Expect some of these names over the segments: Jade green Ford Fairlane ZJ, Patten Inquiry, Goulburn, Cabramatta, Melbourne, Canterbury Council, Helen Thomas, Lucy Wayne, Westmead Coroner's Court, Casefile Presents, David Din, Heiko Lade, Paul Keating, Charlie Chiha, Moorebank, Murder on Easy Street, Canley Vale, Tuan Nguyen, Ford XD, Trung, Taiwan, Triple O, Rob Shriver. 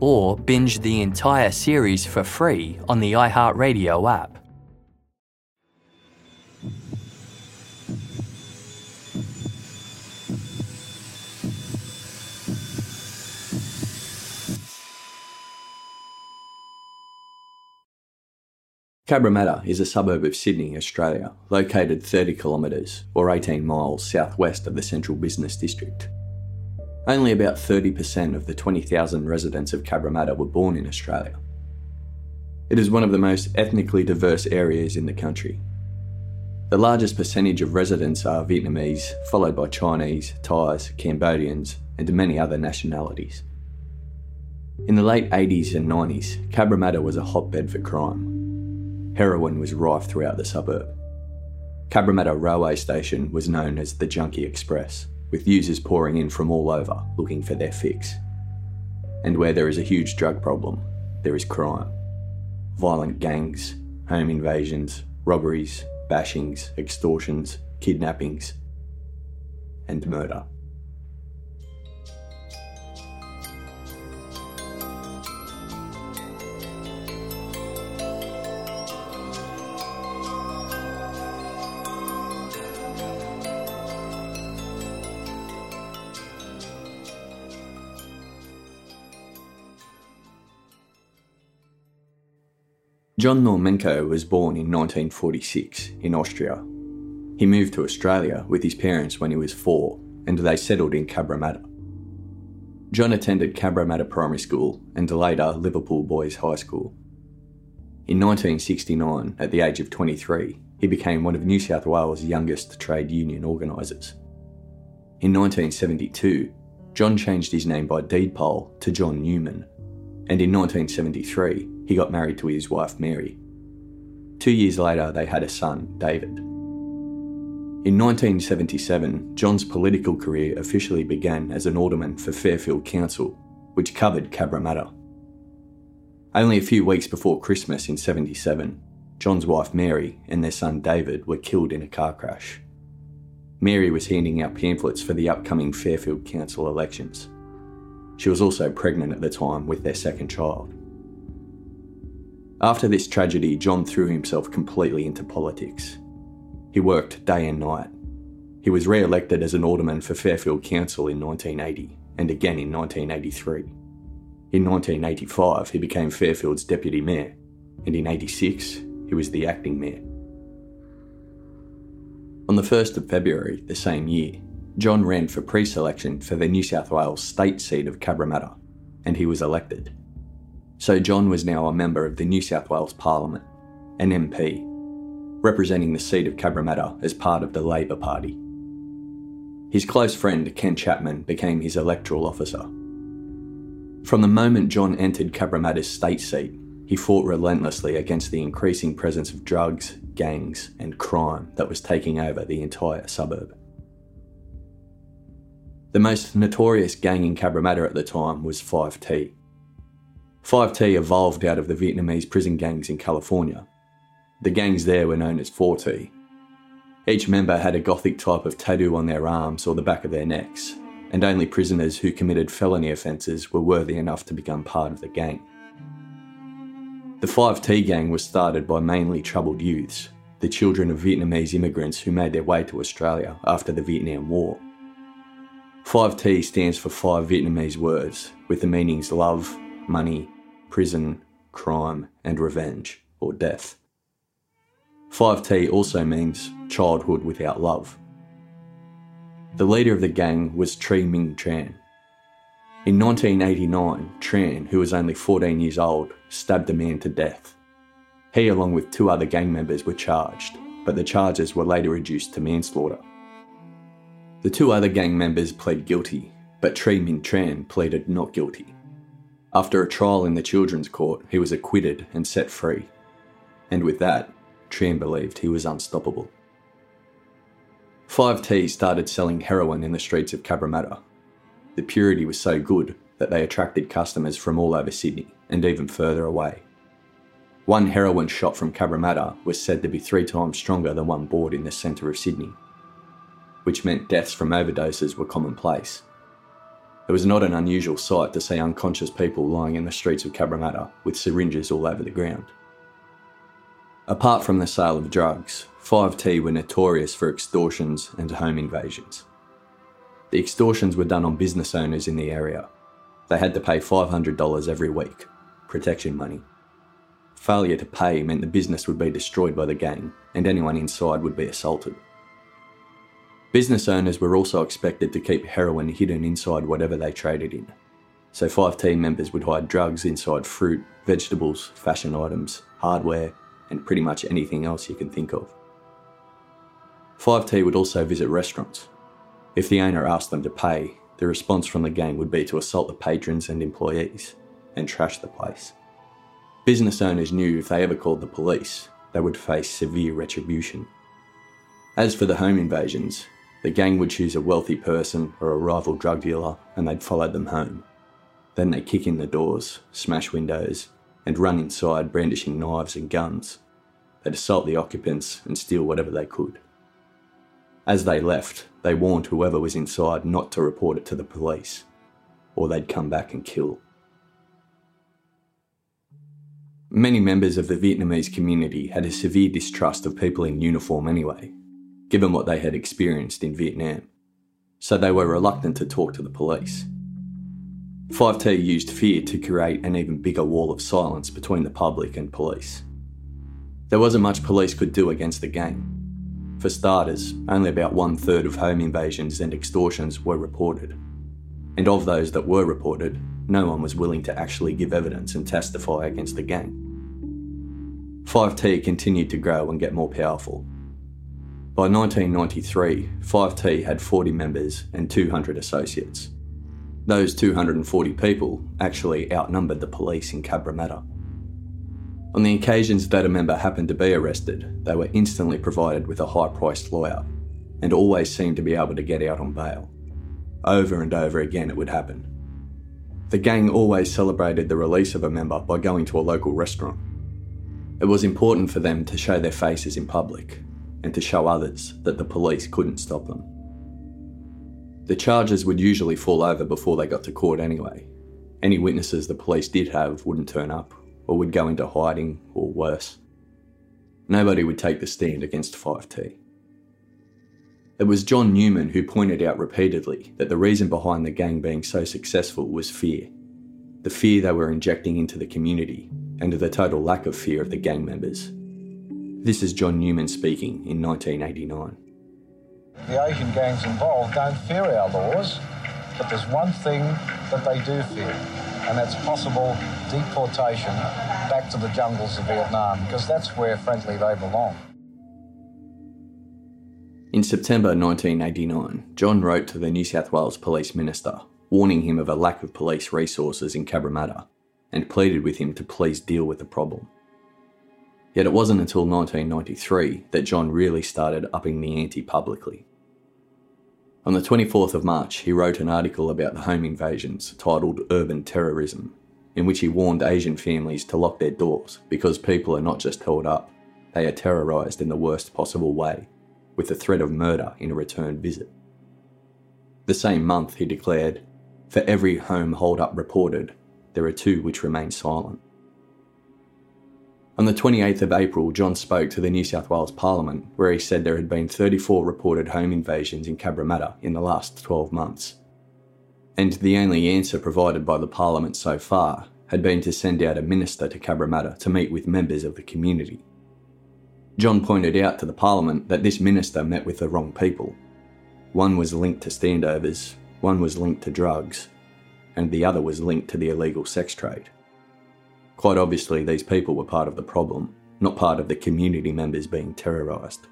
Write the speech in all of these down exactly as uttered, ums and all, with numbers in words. or binge the entire series for free on the iHeartRadio app. Cabramatta is a suburb of Sydney, Australia, located thirty kilometres or eighteen miles southwest of the central business district. Only about thirty percent of the twenty thousand residents of Cabramatta were born in Australia. It is one of the most ethnically diverse areas in the country. The largest percentage of residents are Vietnamese, followed by Chinese, Thais, Cambodians, and many other nationalities. In the late eighties and nineties, Cabramatta was a hotbed for crime. Heroin was rife throughout the suburb. Cabramatta railway station was known as the Junkie Express, with users pouring in from all over looking for their fix. And where there is a huge drug problem, there is crime. Violent gangs, home invasions, robberies, bashings, extortions, kidnappings, and murder. John Normenko was born in nineteen forty-six in Austria. He moved to Australia with his parents when he was four, and they settled in Cabramatta. John attended Cabramatta Primary School and later Liverpool Boys High School. In nineteen sixty-nine, at the age of twenty-three, he became one of New South Wales' youngest trade union organisers. In nineteen seventy-two, John changed his name by deed poll to John Newman, and in nineteen seventy-three, he got married to his wife, Mary. Two years later, they had a son, David. In nineteen seventy-seven, John's political career officially began as an alderman for Fairfield Council, which covered Cabramatta. Only a few weeks before Christmas in seventy-seven, John's wife, Mary, and their son, David, were killed in a car crash. Mary was handing out pamphlets for the upcoming Fairfield Council elections. She was also pregnant at the time with their second child. After this tragedy, John threw himself completely into politics. He worked day and night. He was re-elected as an alderman for Fairfield Council in nineteen eighty and again in nineteen eighty-three. In nineteen eighty-five, he became Fairfield's deputy mayor, and in eighty-six, he was the acting mayor. On the first of February the same year, John ran for pre-selection for the New South Wales state seat of Cabramatta, and he was elected. So John was now a member of the New South Wales Parliament, an M P, representing the seat of Cabramatta as part of the Labor Party. His close friend Ken Chapman became his electoral officer. From the moment John entered Cabramatta's state seat, he fought relentlessly against the increasing presence of drugs, gangs, and crime that was taking over the entire suburb. The most notorious gang in Cabramatta at the time was five T. five T evolved out of the Vietnamese prison gangs in California. The gangs there were known as four T. Each member had a gothic type of tattoo on their arms or the back of their necks, and only prisoners who committed felony offences were worthy enough to become part of the gang. The five T gang was started by mainly troubled youths, the children of Vietnamese immigrants who made their way to Australia after the Vietnam War. five T stands for five Vietnamese words, with the meanings love, money, prison, crime, and revenge, or death. five T also means childhood without love, The leader of the gang was Tri Minh Tran. In nineteen eighty-nine, Tran, who was only fourteen years old, stabbed a man to death. He, along with two other gang members, were charged, but the charges were later reduced to manslaughter. The two other gang members pled guilty, but Tri Minh Tran pleaded not guilty. After a trial in the Children's Court, he was acquitted and set free. And with that, Tran believed he was unstoppable. five T started selling heroin in the streets of Cabramatta. The purity was so good that they attracted customers from all over Sydney and even further away. One heroin shot from Cabramatta was said to be three times stronger than one bought in the centre of Sydney, which meant deaths from overdoses were commonplace. It was not an unusual sight to see unconscious people lying in the streets of Cabramatta with syringes all over the ground. Apart from the sale of drugs, five T were notorious for extortions and home invasions. The extortions were done on business owners in the area. They had to pay five hundred dollars every week, protection money. Failure to pay meant the business would be destroyed by the gang and anyone inside would be assaulted. Business owners were also expected to keep heroin hidden inside whatever they traded in, so five T members would hide drugs inside fruit, vegetables, fashion items, hardware, and pretty much anything else you can think of. five T would also visit restaurants. If the owner asked them to pay, the response from the gang would be to assault the patrons and employees and trash the place. Business owners knew if they ever called the police, they would face severe retribution. As for the home invasions, the gang would choose a wealthy person or a rival drug dealer and they'd follow them home. Then they'd kick in the doors, smash windows, and run inside brandishing knives and guns. They'd assault the occupants and steal whatever they could. As they left, they warned whoever was inside not to report it to the police, or they'd come back and kill. Many members of the Vietnamese community had a severe distrust of people in uniform anyway, given what they had experienced in Vietnam, so they were reluctant to talk to the police. five T used fear to create an even bigger wall of silence between the public and police. There wasn't much police could do against the gang. For starters, only about one third of home invasions and extortions were reported. And of those that were reported, no one was willing to actually give evidence and testify against the gang. five T continued to grow and get more powerful. By nineteen ninety-three, five T had forty members and two hundred associates. Those two hundred forty people actually outnumbered the police in Cabramatta. On the occasions that a member happened to be arrested, they were instantly provided with a high-priced lawyer and always seemed to be able to get out on bail. Over and over again it would happen. The gang always celebrated the release of a member by going to a local restaurant. It was important for them to show their faces in public and to show others that the police couldn't stop them. The charges would usually fall over before they got to court anyway. Any witnesses the police did have wouldn't turn up, or would go into hiding, or worse. Nobody would take the stand against five T. It was John Newman who pointed out repeatedly that the reason behind the gang being so successful was fear. The fear they were injecting into the community, and the total lack of fear of the gang members. This is John Newman speaking in nineteen eighty-nine. The Asian gangs involved don't fear our laws, but there's one thing that they do fear, and that's possible deportation back to the jungles of Vietnam, because that's where, frankly, they belong. In September nineteen eighty-nine, John wrote to the New South Wales Police Minister, warning him of a lack of police resources in Cabramatta, and pleaded with him to please deal with the problem. Yet it wasn't until nineteen ninety-three that John really started upping the ante publicly. On the twenty-fourth of March, he wrote an article about the home invasions titled Urban Terrorism, in which he warned Asian families to lock their doors because people are not just held up, they are terrorised in the worst possible way, with the threat of murder in a return visit. The same month, he declared, "For every home hold-up reported, there are two which remain silent." On the twenty-eighth of April, John spoke to the New South Wales Parliament, where he said there had been thirty-four reported home invasions in Cabramatta in the last twelve months. And the only answer provided by the Parliament so far had been to send out a minister to Cabramatta to meet with members of the community. John pointed out to the Parliament that this minister met with the wrong people. One was linked to standovers, one was linked to drugs, and the other was linked to the illegal sex trade. Quite obviously, these people were part of the problem, not part of the community members being terrorised.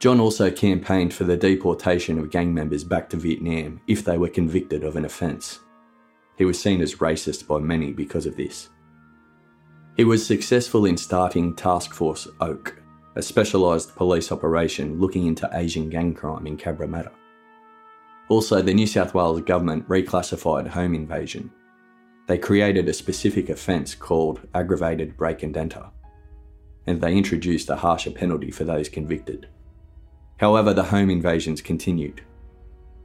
John also campaigned for the deportation of gang members back to Vietnam if they were convicted of an offence. He was seen as racist by many because of this. He was successful in starting Task Force Oak, a specialised police operation looking into Asian gang crime in Cabramatta. Also, the New South Wales government reclassified home invasion. They created a specific offence called aggravated break and enter, and they introduced a harsher penalty for those convicted. However, the home invasions continued.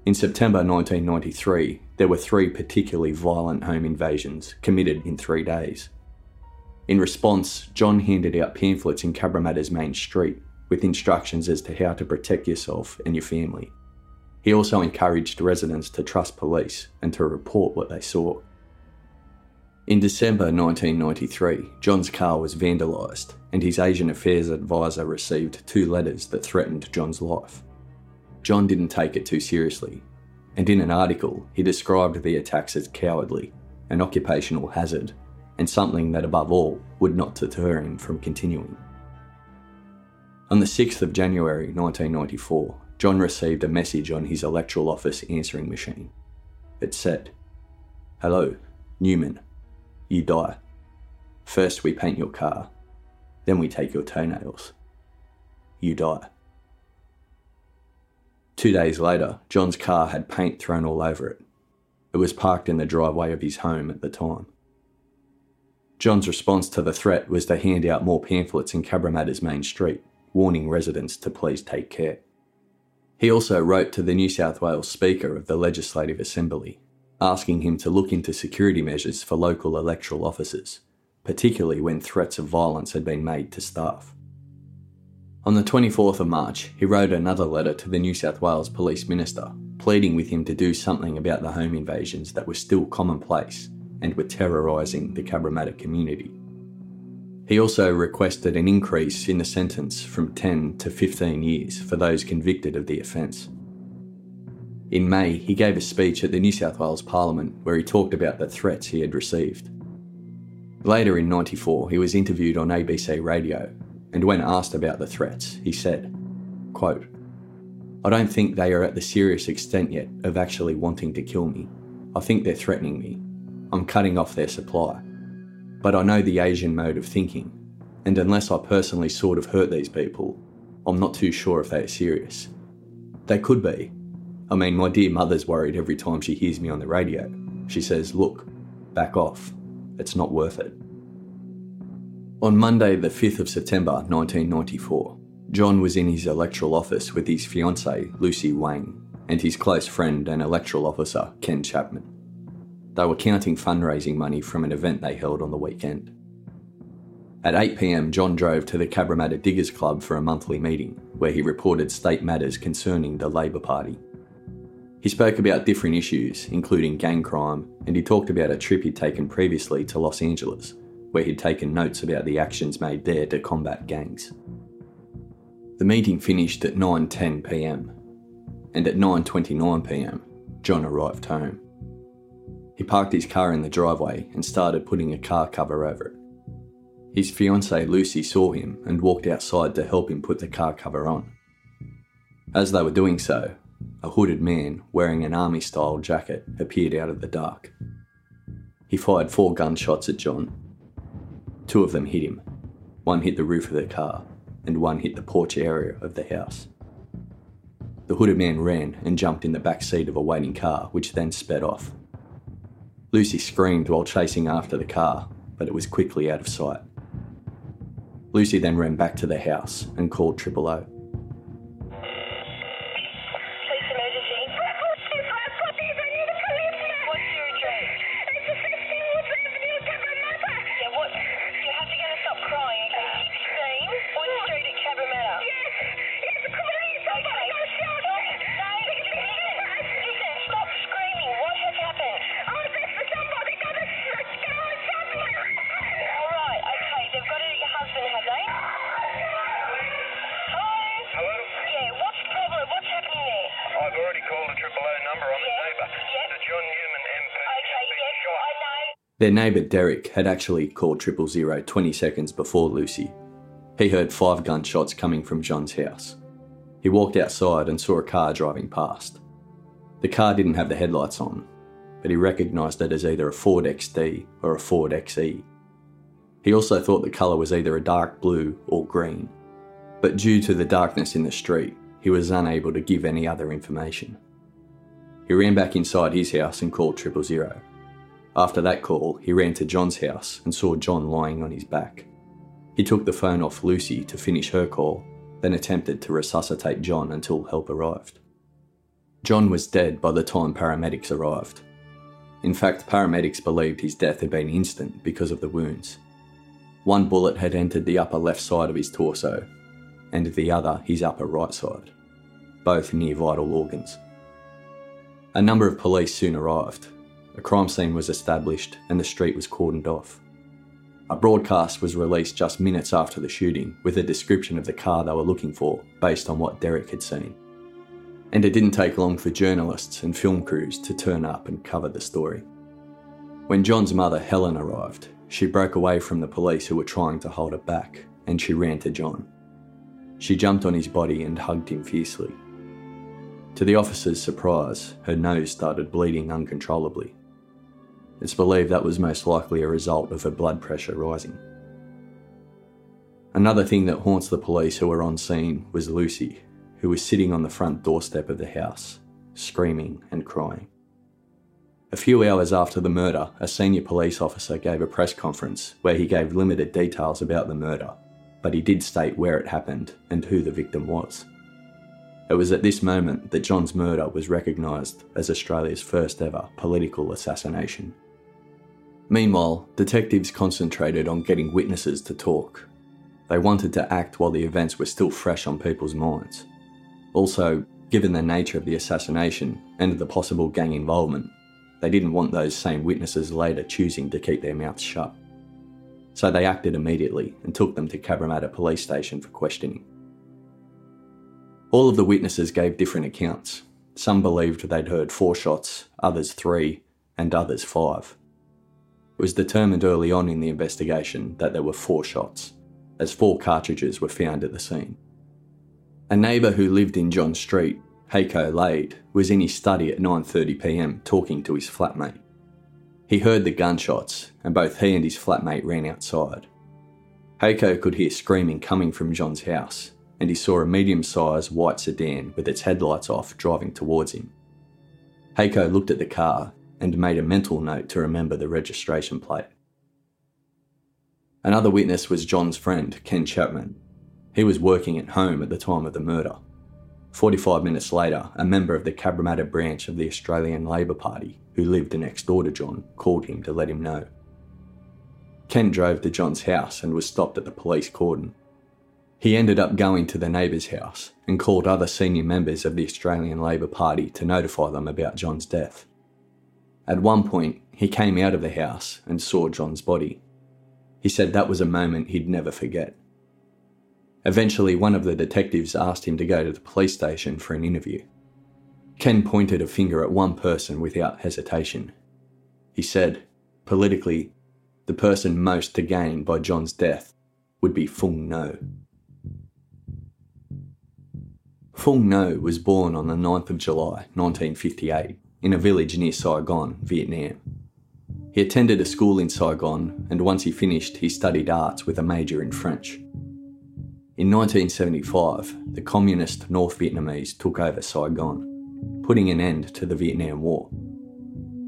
In September nineteen ninety-three, there were three particularly violent home invasions committed in three days. In response, John handed out pamphlets in Cabramatta's main street with instructions as to how to protect yourself and your family. He also encouraged residents to trust police and to report what they saw. In December nineteen ninety-three, John's car was vandalised and his Asian Affairs advisor received two letters that threatened John's life. John didn't take it too seriously, and in an article he described the attacks as cowardly, an occupational hazard, and something that above all would not deter him from continuing. On the sixth of January nineteen ninety-four, John received a message on his electoral office answering machine. It said, "Hello, Newman. You die. First we paint your car, then we take your toenails. You die." Two days later, John's car had paint thrown all over it. It was parked in the driveway of his home at the time. John's response to the threat was to hand out more pamphlets in Cabramatta's main street, warning residents to please take care. He also wrote to the New South Wales Speaker of the Legislative Assembly, asking him to look into security measures for local electoral officers, particularly when threats of violence had been made to staff. On the twenty-fourth of March, he wrote another letter to the New South Wales Police Minister, pleading with him to do something about the home invasions that were still commonplace and were terrorising the Cabramatta community. He also requested an increase in the sentence from ten to fifteen years for those convicted of the offence. In May, he gave a speech at the New South Wales Parliament where he talked about the threats he had received. Later in ninety-four, he was interviewed on A B C Radio, and when asked about the threats, he said, quote, "I don't think they are at the serious extent yet of actually wanting to kill me. I think they're threatening me. I'm cutting off their supply. But I know the Asian mode of thinking, and unless I personally sort of hurt these people, I'm not too sure if they are serious. They could be. I mean, my dear mother's worried every time she hears me on the radio. She says, look, back off. It's not worth it." On Monday, the fifth of September nineteen ninety-four, John was in his electoral office with his fiancée, Lucy Wayne, and his close friend and electoral officer, Ken Chapman. They were counting fundraising money from an event they held on the weekend. At eight p m, John drove to the Cabramatta Diggers Club for a monthly meeting, where he reported state matters concerning the Labor Party. He spoke about different issues, including gang crime, and he talked about a trip he'd taken previously to Los Angeles, where he'd taken notes about the actions made there to combat gangs. The meeting finished at nine ten p m, and at nine twenty-nine p m, John arrived home. He parked his car in the driveway and started putting a car cover over it. His fiancée Lucy saw him and walked outside to help him put the car cover on. As they were doing so, a hooded man wearing an army-style jacket appeared out of the dark. He fired four gunshots at John. Two of them hit him. One hit the roof of the car, and one hit the porch area of the house. The hooded man ran and jumped in the back seat of a waiting car, which then sped off. Lucy screamed while chasing after the car, but it was quickly out of sight. Lucy then ran back to the house and called Triple O. Triple O number on his neighbour. The John Newman M P has been shot. Their neighbour Derek had actually called triple zero twenty seconds before Lucy. He heard five gunshots coming from John's house. He walked outside and saw a car driving past. The car didn't have the headlights on, but he recognised it as either a Ford X D or a Ford X E. He also thought the colour was either a dark blue or green, but due to the darkness in the street, he was unable to give any other information. He ran back inside his house and called triple zero. After that call, he ran to John's house and saw John lying on his back. He took the phone off Lucy to finish her call, then attempted to resuscitate John until help arrived. John was dead by the time paramedics arrived. In fact, paramedics believed his death had been instant because of the wounds. One bullet had entered the upper left side of his torso, and the other his upper right side, both near vital organs. A number of police soon arrived. A crime scene was established and the street was cordoned off. A broadcast was released just minutes after the shooting with a description of the car they were looking for based on what Derek had seen. And it didn't take long for journalists and film crews to turn up and cover the story. When John's mother, Helen, arrived, she broke away from the police who were trying to hold her back, and she ran to John. She jumped on his body and hugged him fiercely. To the officer's surprise, her nose started bleeding uncontrollably. It's believed that was most likely a result of her blood pressure rising. Another thing that haunts the police who were on scene was Lucy, who was sitting on the front doorstep of the house, screaming and crying. A few hours after the murder, a senior police officer gave a press conference where he gave limited details about the murder, but he did state where it happened and who the victim was. It was at this moment that John's murder was recognised as Australia's first ever political assassination. Meanwhile, detectives concentrated on getting witnesses to talk. They wanted to act while the events were still fresh on people's minds. Also, given the nature of the assassination and the possible gang involvement, they didn't want those same witnesses later choosing to keep their mouths shut. So they acted immediately and took them to Cabramatta Police Station for questioning. All of the witnesses gave different accounts. Some believed they'd heard four shots, others three, and others five. It was determined early on in the investigation that there were four shots, as four cartridges were found at the scene. A neighbour who lived in John Street, Heiko Lade, was in his study at nine thirty p m talking to his flatmate. He heard the gunshots, and both he and his flatmate ran outside. Heiko could hear screaming coming from John's house, and he saw a medium-sized white sedan with its headlights off driving towards him. Heiko looked at the car and made a mental note to remember the registration plate. Another witness was John's friend, Ken Chapman. He was working at home at the time of the murder. forty-five minutes later, a member of the Cabramatta branch of the Australian Labor Party, who lived next door to John, called him to let him know. Ken drove to John's house and was stopped at the police cordon. He ended up going to the neighbour's house and called other senior members of the Australian Labor Party to notify them about John's death. At one point, he came out of the house and saw John's body. He said that was a moment he'd never forget. Eventually, one of the detectives asked him to go to the police station for an interview. Ken pointed a finger at one person without hesitation. He said, politically, the person most to gain by John's death would be Phuong Ngo. Phuong Ngo was born on the ninth of July nineteen fifty-eight in a village near Saigon, Vietnam. He attended a school in Saigon, and once he finished, he studied arts with a major in French. In nineteen seventy-five, the communist North Vietnamese took over Saigon, putting an end to the Vietnam War.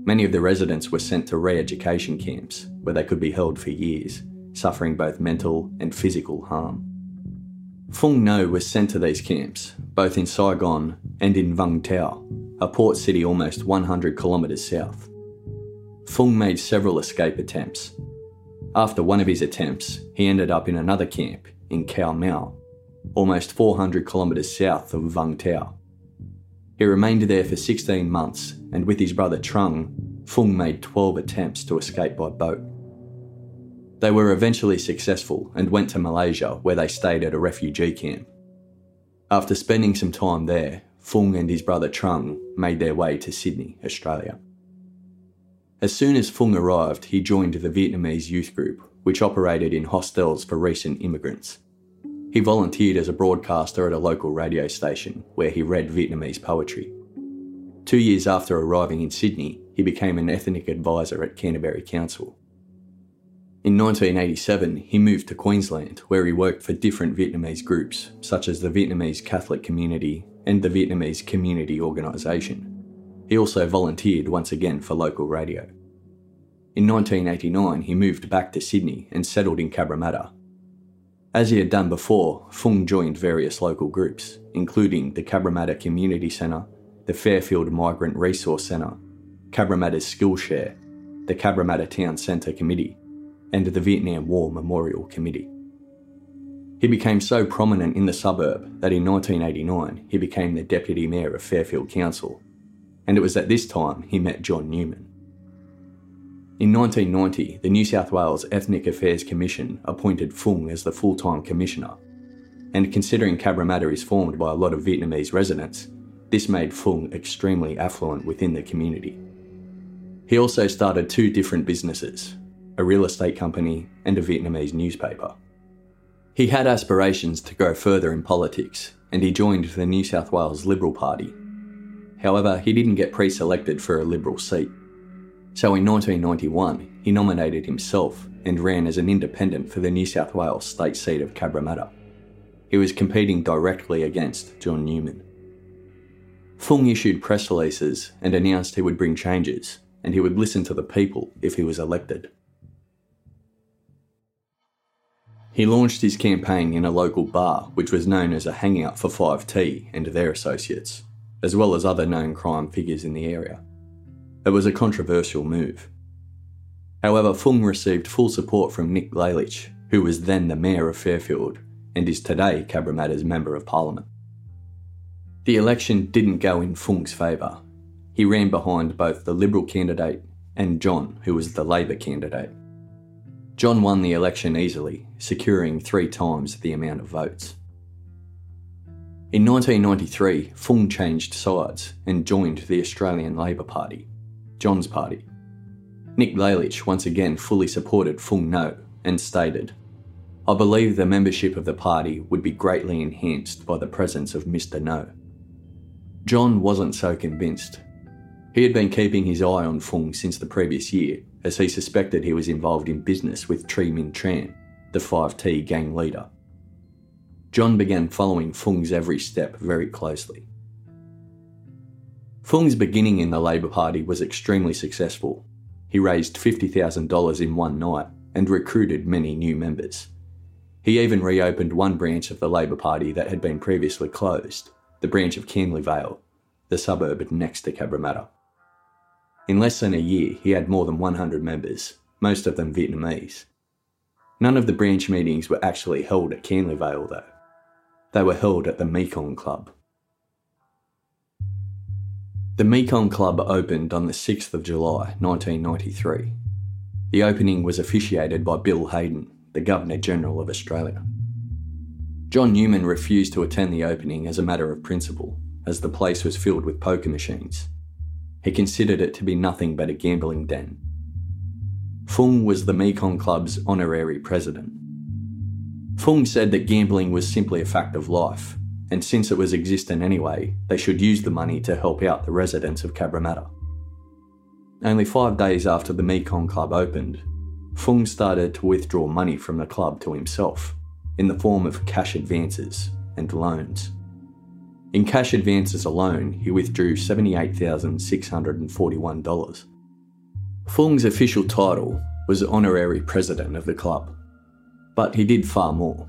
Many of the residents were sent to re-education camps where they could be held for years, suffering both mental and physical harm. Phuong Ngo was sent to these camps, both in Saigon and in Vung Tau, a port city almost one hundred kilometres south. Phuong made several escape attempts. After one of his attempts, he ended up in another camp in Khao Mau, almost four hundred kilometres south of Vung Tau. He remained there for sixteen months, and with his brother Trung, Phuong made twelve attempts to escape by boat. They were eventually successful and went to Malaysia, where they stayed at a refugee camp. After spending some time there, Phuong and his brother Trung made their way to Sydney, Australia. As soon as Phuong arrived, he joined the Vietnamese youth group, which operated in hostels for recent immigrants. He volunteered as a broadcaster at a local radio station, where he read Vietnamese poetry. Two years after arriving in Sydney, he became an ethnic advisor at Canterbury Council. In nineteen eighty-seven, he moved to Queensland, where he worked for different Vietnamese groups, such as the Vietnamese Catholic Community and the Vietnamese Community Organisation. He also volunteered once again for local radio. In nineteen eighty-nine, he moved back to Sydney and settled in Cabramatta. As he had done before, Phuong joined various local groups, including the Cabramatta Community Centre, the Fairfield Migrant Resource Centre, Cabramatta's Skillshare, the Cabramatta Town Centre Committee, and the Vietnam War Memorial Committee. He became so prominent in the suburb that in nineteen eighty-nine, he became the Deputy Mayor of Fairfield Council, and it was at this time he met John Newman. In nineteen ninety, the New South Wales Ethnic Affairs Commission appointed Phuong as the full-time commissioner, and considering Cabramatta is formed by a lot of Vietnamese residents, this made Phuong extremely affluent within the community. He also started two different businesses, a real estate company and a Vietnamese newspaper. He had aspirations to go further in politics, and he joined the New South Wales Liberal Party. However, he didn't get pre-selected for a Liberal seat. So in nineteen ninety-one, he nominated himself and ran as an independent for the New South Wales state seat of Cabramatta. He was competing directly against John Newman. Phuong issued press releases and announced he would bring changes, and he would listen to the people if he was elected. He launched his campaign in a local bar, which was known as a hangout for five T and their associates, as well as other known crime figures in the area. It was a controversial move. However, Phuong received full support from Nick Lalich, who was then the Mayor of Fairfield and is today Cabramatta's Member of Parliament. The election didn't go in Phuong's favour. He ran behind both the Liberal candidate and John, who was the Labour candidate. John won the election easily, securing three times the amount of votes. In nineteen ninety-three, Phuong changed sides and joined the Australian Labor Party, John's party. Nick Lalich once again fully supported Phuong Ngo and stated, "I believe the membership of the party would be greatly enhanced by the presence of Mister Ngo." John wasn't so convinced. He had been keeping his eye on Phuong since the previous year, as he suspected he was involved in business with Tri Minh Tran, the five T gang leader. John began following Phuong's every step very closely. Phuong's beginning in the Labour Party was extremely successful. He raised fifty thousand dollars in one night and recruited many new members. He even reopened one branch of the Labour Party that had been previously closed, the branch of Canley Vale, the suburb next to Cabramatta. In less than a year, he had more than one hundred members, most of them Vietnamese. None of the branch meetings were actually held at Canley Vale though. They were held at the Mekong Club. The Mekong Club opened on the sixth of July nineteen ninety-three. The opening was officiated by Bill Hayden, the Governor-General of Australia. John Newman refused to attend the opening as a matter of principle, as the place was filled with poker machines. He considered it to be nothing but a gambling den. Phuong was the Mekong Club's honorary president. Phuong said that gambling was simply a fact of life, and since it was existent anyway, they should use the money to help out the residents of Cabramatta. Only five days after the Mekong Club opened, Phuong started to withdraw money from the club to himself, in the form of cash advances and loans. In cash advances alone, he withdrew seventy-eight thousand six hundred forty-one dollars. Phuong's official title was honorary president of the club, but he did far more.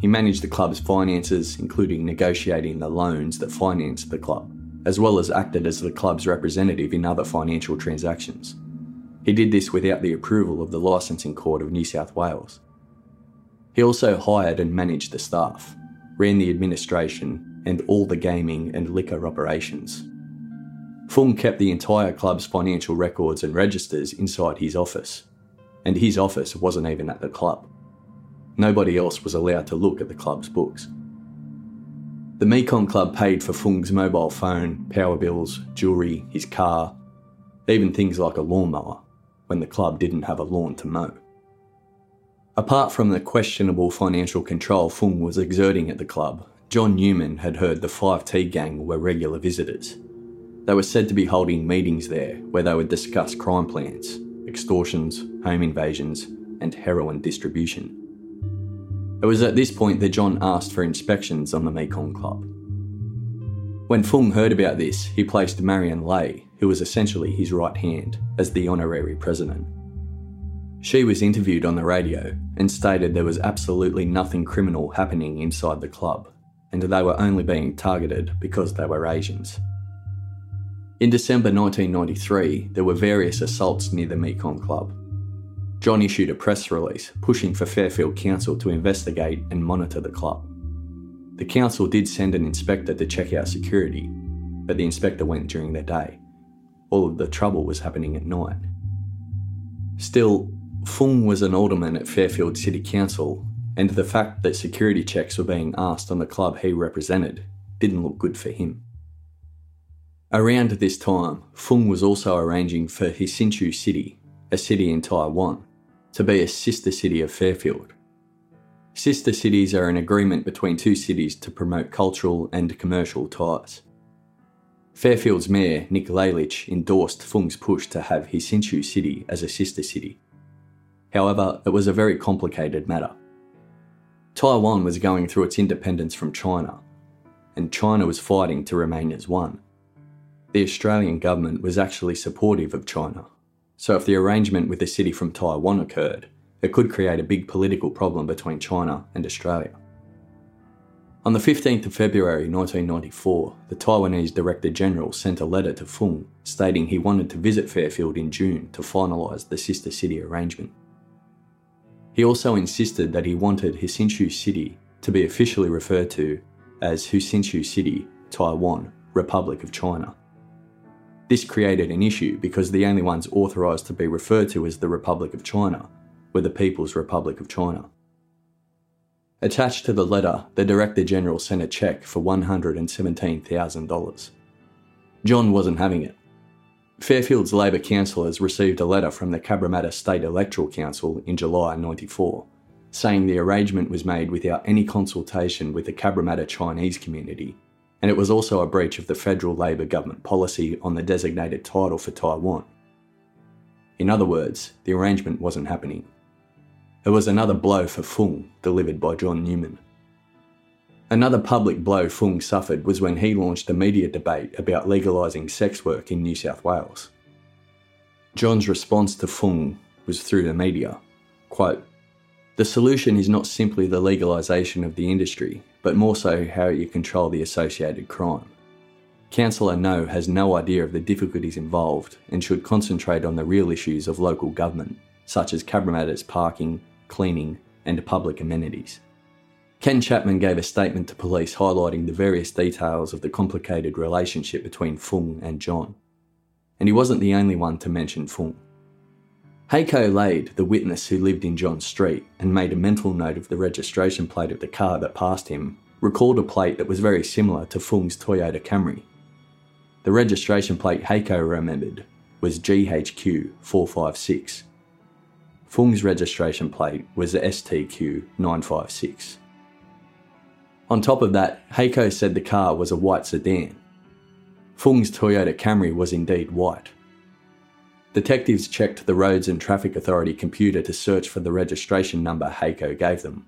He managed the club's finances, including negotiating the loans that financed the club, as well as acted as the club's representative in other financial transactions. He did this without the approval of the Licensing Court of New South Wales. He also hired and managed the staff, ran the administration and all the gaming and liquor operations. Phuong kept the entire club's financial records and registers inside his office, and his office wasn't even at the club. Nobody else was allowed to look at the club's books. The Mekong Club paid for Phung's mobile phone, power bills, jewellery, his car, even things like a lawnmower, when the club didn't have a lawn to mow. Apart from the questionable financial control Phuong was exerting at the club, John Newman had heard the five T gang were regular visitors. They were said to be holding meetings there where they would discuss crime plans, extortions, home invasions, and heroin distribution. It was at this point that John asked for inspections on the Mekong Club. When Phuong heard about this, he placed Marion Lay, who was essentially his right hand, as the honorary president. She was interviewed on the radio and stated there was absolutely nothing criminal happening inside the club, and they were only being targeted because they were Asians. In December nineteen ninety-three, there were various assaults near the Mekong Club. John issued a press release pushing for Fairfield Council to investigate and monitor the club. The council did send an inspector to check out security, but the inspector went during the day. All of the trouble was happening at night. Still, Phuong was an alderman at Fairfield City Council, and the fact that security checks were being asked on the club he represented didn't look good for him. Around this time, Phuong was also arranging for Hsinchu City, a city in Taiwan, to be a sister city of Fairfield. Sister cities are an agreement between two cities to promote cultural and commercial ties. Fairfield's mayor, Nick Lalich, endorsed Phung's push to have Hsinchu City as a sister city. However, it was a very complicated matter. Taiwan was going through its independence from China, and China was fighting to remain as one. The Australian government was actually supportive of China, so if the arrangement with the city from Taiwan occurred, it could create a big political problem between China and Australia. On the fifteenth of February nineteen ninety-four, the Taiwanese Director-General sent a letter to Phuong stating he wanted to visit Fairfield in June to finalise the sister city arrangement. He also insisted that he wanted Hsinchu City to be officially referred to as Hsinchu City, Taiwan, Republic of China. This created an issue because the only ones authorised to be referred to as the Republic of China were the People's Republic of China. Attached to the letter, the Director General sent a cheque for one hundred seventeen thousand dollars. John wasn't having it. Fairfield's Labor councillors received a letter from the Cabramatta State Electoral Council in July ninety-four, saying the arrangement was made without any consultation with the Cabramatta Chinese community, and it was also a breach of the federal Labor government policy on the designated title for Taiwan. In other words, the arrangement wasn't happening. It was another blow for Phuong, delivered by John Newman. Another public blow Phuong suffered was when he launched a media debate about legalising sex work in New South Wales. John's response to Phuong was through the media. Quote, "The solution is not simply the legalisation of the industry, but more so how you control the associated crime. Councillor No has no idea of the difficulties involved and should concentrate on the real issues of local government, such as Cabramatta's parking, cleaning and public amenities." Ken Chapman gave a statement to police highlighting the various details of the complicated relationship between Phuong and John. And he wasn't the only one to mention Phuong. Heiko Lade, the witness who lived in John Street and made a mental note of the registration plate of the car that passed him, recalled a plate that was very similar to Phung's Toyota Camry. The registration plate Heiko remembered was G H Q four five six. Phung's registration plate was S T Q nine five six. On top of that, Heiko said the car was a white sedan. Phung's Toyota Camry was indeed white. Detectives checked the Roads and Traffic Authority computer to search for the registration number Heiko gave them.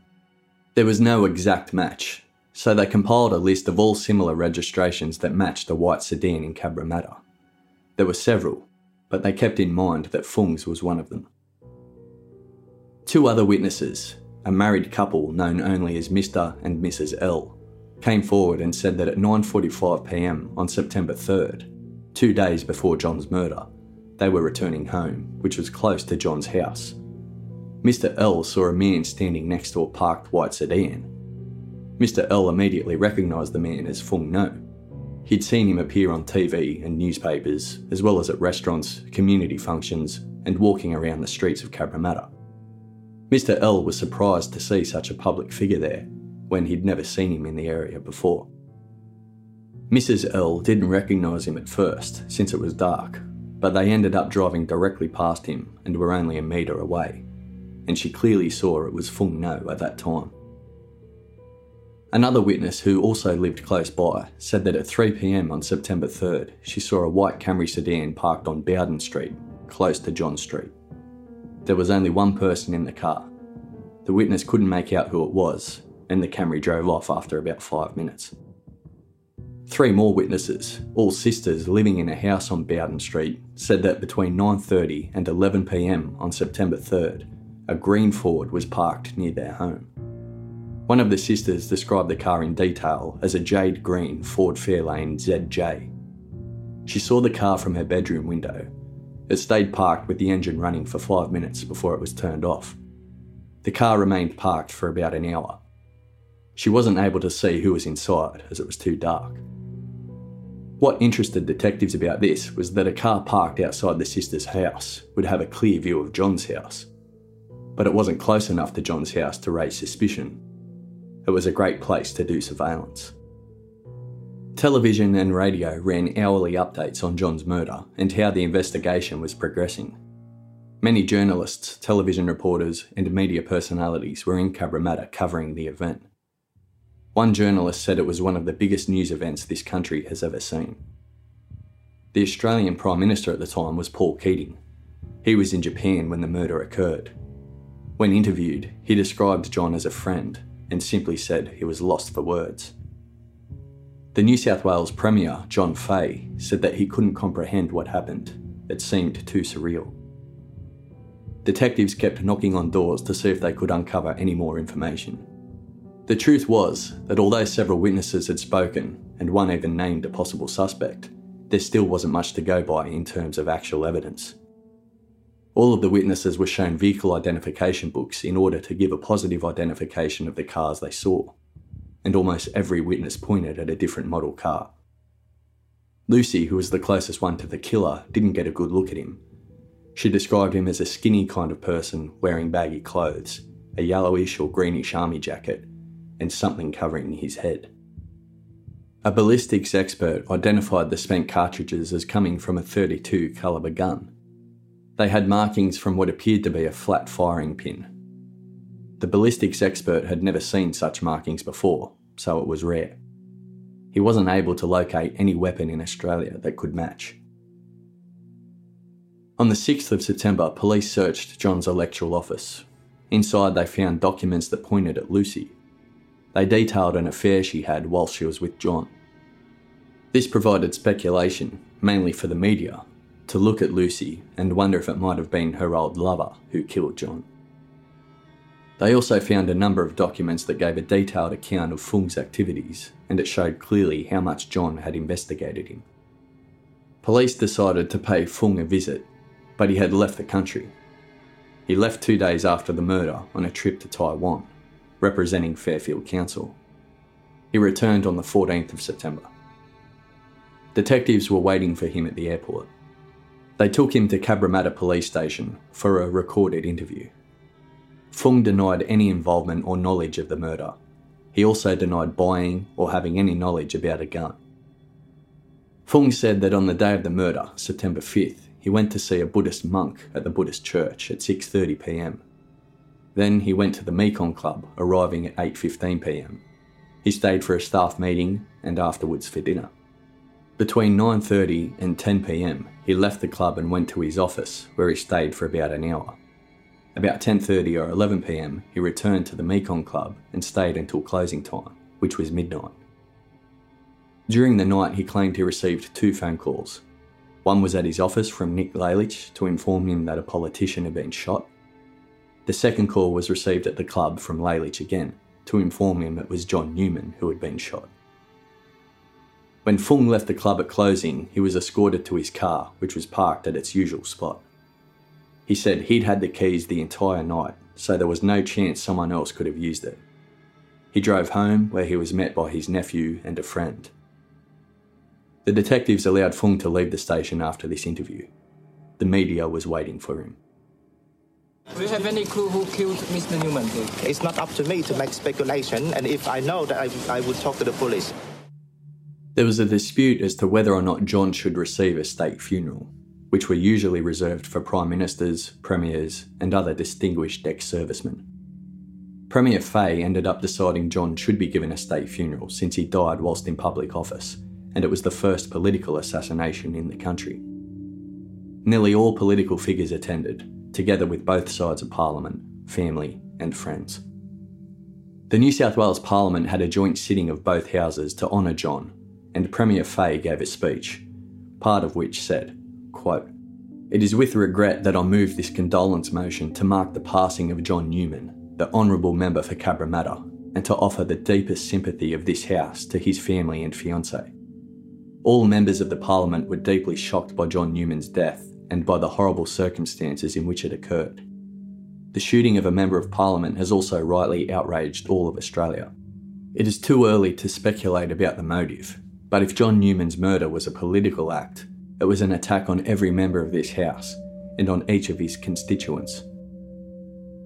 There was no exact match, so they compiled a list of all similar registrations that matched a white sedan in Cabramatta. There were several, but they kept in mind that Phung's was one of them. Two other witnesses, a married couple known only as Mister and Missus L, came forward and said that at nine forty-five p m on September third, two days before John's murder, they were returning home, which was close to John's house. Mister L saw a man standing next to a parked white sedan. Mister L immediately recognised the man as Phuong Ngo. He'd seen him appear on T V and newspapers, as well as at restaurants, community functions, and walking around the streets of Cabramatta. Mister L was surprised to see such a public figure there, when he'd never seen him in the area before. Missus L didn't recognise him at first, since it was dark, but they ended up driving directly past him and were only a metre away, and she clearly saw it was Phuong Ngo at that time. Another witness who also lived close by said that at three p m on September third, she saw a white Camry sedan parked on Bowden Street, close to John Street. There was only one person in the car. The witness couldn't make out who it was, and the Camry drove off after about five minutes. Three more witnesses, all sisters living in a house on Bowden Street, said that between nine thirty and eleven p m on September third, a green Ford was parked near their home. One of the sisters described the car in detail as a jade green Ford Fairlane Z J. She saw the car from her bedroom window. It stayed parked with the engine running for five minutes before it was turned off. The car remained parked for about an hour. She wasn't able to see who was inside as it was too dark. What interested detectives about this was that a car parked outside the sister's house would have a clear view of John's house. But it wasn't close enough to John's house to raise suspicion. It was a great place to do surveillance. Television and radio ran hourly updates on John's murder and how the investigation was progressing. Many journalists, television reporters and media personalities were in Cabramatta covering the event. One journalist said it was one of the biggest news events this country has ever seen. The Australian Prime Minister at the time was Paul Keating. He was in Japan when the murder occurred. When interviewed, he described John as a friend and simply said he was lost for words. The New South Wales Premier, John Fay, said that he couldn't comprehend what happened. It seemed too surreal. Detectives kept knocking on doors to see if they could uncover any more information. The truth was that although several witnesses had spoken, and one even named a possible suspect, there still wasn't much to go by in terms of actual evidence. All of the witnesses were shown vehicle identification books in order to give a positive identification of the cars they saw, and almost every witness pointed at a different model car. Lucy, who was the closest one to the killer, didn't get a good look at him. She described him as a skinny kind of person wearing baggy clothes, a yellowish or greenish army jacket, and something covering his head. A ballistics expert identified the spent cartridges as coming from a thirty-two caliber gun. They had markings from what appeared to be a flat firing pin. The ballistics expert had never seen such markings before, so it was rare. He wasn't able to locate any weapon in Australia that could match. On the sixth of September, police searched John's electoral office. Inside, they found documents that pointed at Lucy. They detailed an affair she had while she was with John. This provided speculation, mainly for the media, to look at Lucy and wonder if it might have been her old lover who killed John. They also found a number of documents that gave a detailed account of Phuong's activities, and it showed clearly how much John had investigated him. Police decided to pay Phuong a visit, but he had left the country. He left two days after the murder on a trip to Taiwan, representing Fairfield Council. He returned on the fourteenth of September. Detectives were waiting for him at the airport. They took him to Cabramatta Police Station for a recorded interview. Phuong denied any involvement or knowledge of the murder. He also denied buying or having any knowledge about a gun. Phuong said that on the day of the murder, September fifth, he went to see a Buddhist monk at the Buddhist church at six thirty p m. Then he went to the Mekong Club, arriving at eight fifteen p m. He stayed for a staff meeting and afterwards for dinner. Between nine thirty and ten p m, he left the club and went to his office, where he stayed for about an hour. About ten thirty or eleven p m, he returned to the Mekong Club and stayed until closing time, which was midnight. During the night, he claimed he received two phone calls. One was at his office from Nick Lalich to inform him that a politician had been shot. The second call was received at the club from Lalich again, to inform him it was John Newman who had been shot. When Phuong left the club at closing, he was escorted to his car, which was parked at its usual spot. He said he'd had the keys the entire night, so there was no chance someone else could have used it. He drove home, where he was met by his nephew and a friend. The detectives allowed Phuong to leave the station after this interview. The media was waiting for him. Do you have any clue who killed Mister Newman? It's not up to me to make speculation, and if I know that I, I would talk to the police. There was a dispute as to whether or not John should receive a state funeral, which were usually reserved for Prime Ministers, Premiers and other distinguished ex-servicemen. Premier Fay ended up deciding John should be given a state funeral since he died whilst in public office, and it was the first political assassination in the country. Nearly all political figures attended, together with both sides of Parliament, family and friends. The New South Wales Parliament had a joint sitting of both houses to honour John, and Premier Fay gave a speech, part of which said, quote, "It is with regret that I move this condolence motion to mark the passing of John Newman, the Honourable Member for Cabramatta, and to offer the deepest sympathy of this House to his family and fiancée. All members of the Parliament were deeply shocked by John Newman's death and by the horrible circumstances in which it occurred. The shooting of a Member of Parliament has also rightly outraged all of Australia. It is too early to speculate about the motive, but if John Newman's murder was a political act, it was an attack on every member of this House and on each of his constituents.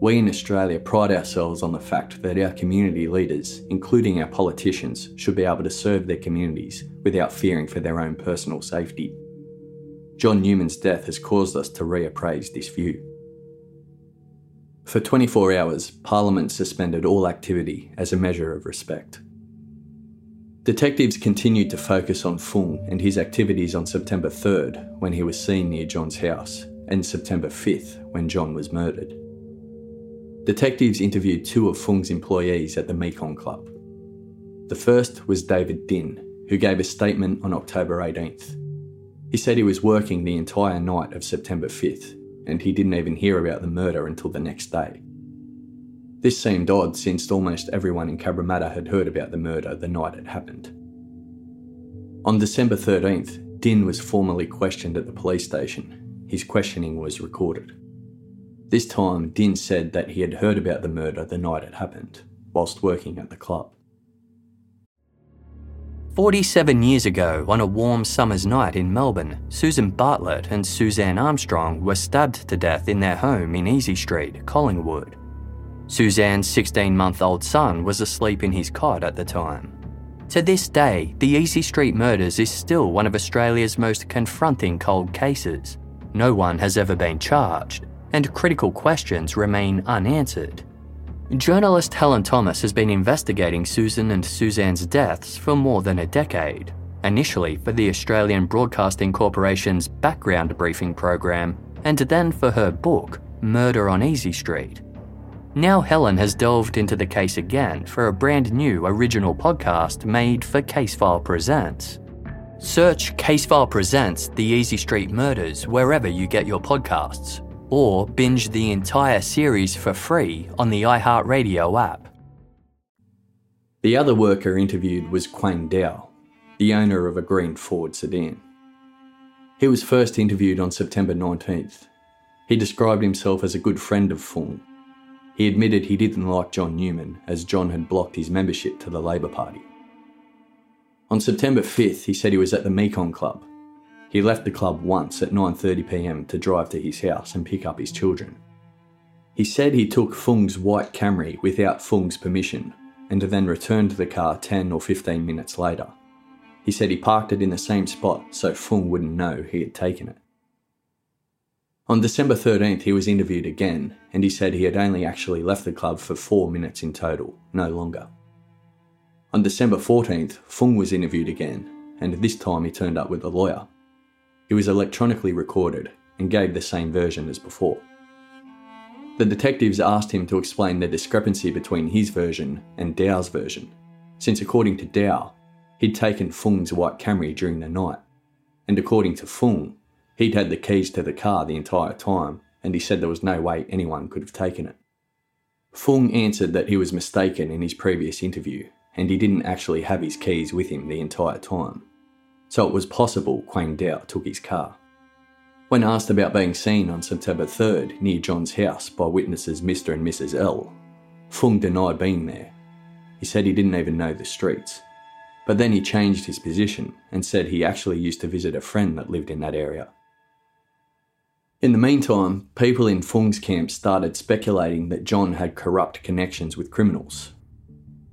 We in Australia pride ourselves on the fact that our community leaders, including our politicians, should be able to serve their communities without fearing for their own personal safety. John Newman's death has caused us to reappraise this view." For twenty-four hours, Parliament suspended all activity as a measure of respect. Detectives continued to focus on Phuong and his activities on September third, when he was seen near John's house, and September fifth, when John was murdered. Detectives interviewed two of Phuong's employees at the Mekong Club. The first was David Din, who gave a statement on October eighteenth. He said he was working the entire night of September fifth, and he didn't even hear about the murder until the next day. This seemed odd since almost everyone in Cabramatta had heard about the murder the night it happened. On December thirteenth, Din was formally questioned at the police station. His questioning was recorded. This time, Din said that he had heard about the murder the night it happened, whilst working at the club. forty-seven years ago, on a warm summer's night in Melbourne, Susan Bartlett and Suzanne Armstrong were stabbed to death in their home in Easy Street, Collingwood. Suzanne's sixteen-month-old son was asleep in his cot at the time. To this day, the Easy Street murders is still one of Australia's most confronting cold cases. No one has ever been charged, and critical questions remain unanswered. Journalist Helen Thomas has been investigating Susan and Suzanne's deaths for more than a decade, initially for the Australian Broadcasting Corporation's Background Briefing program, and then for her book, Murder on Easy Street. Now Helen has delved into the case again for a brand new original podcast made for Casefile Presents. Search Casefile Presents The Easy Street Murders wherever you get your podcasts, or binge the entire series for free on the iHeartRadio app. The other worker interviewed was Quang Dao, the owner of a green Ford sedan. He was first interviewed on September nineteenth. He described himself as a good friend of Phuong. He admitted he didn't like John Newman, as John had blocked his membership to the Labor Party. On September fifth, he said he was at the Mekong Club. He left the club once at nine thirty p m to drive to his house and pick up his children. He said he took Phuong's white Camry without Phuong's permission and then returned to the car ten or fifteen minutes later. He said he parked it in the same spot so Phuong wouldn't know he had taken it. On December thirteenth, he was interviewed again, and he said he had only actually left the club for four minutes in total, no longer. On December fourteenth, Phuong was interviewed again, and this time he turned up with a lawyer. It was electronically recorded and gave the same version as before. The detectives asked him to explain the discrepancy between his version and Dao's version, since according to Dao, he'd taken Phuong's white Camry during the night, and according to Phuong, he'd had the keys to the car the entire time, and he said there was no way anyone could have taken it. Phuong answered that he was mistaken in his previous interview, and he didn't actually have his keys with him the entire time. So it was possible Quang Dao took his car. When asked about being seen on September third near John's house by witnesses Mister and Missus L, Phuong denied being there. He said he didn't even know the streets. But then he changed his position and said he actually used to visit a friend that lived in that area. In the meantime, people in Phuong's camp started speculating that John had corrupt connections with criminals.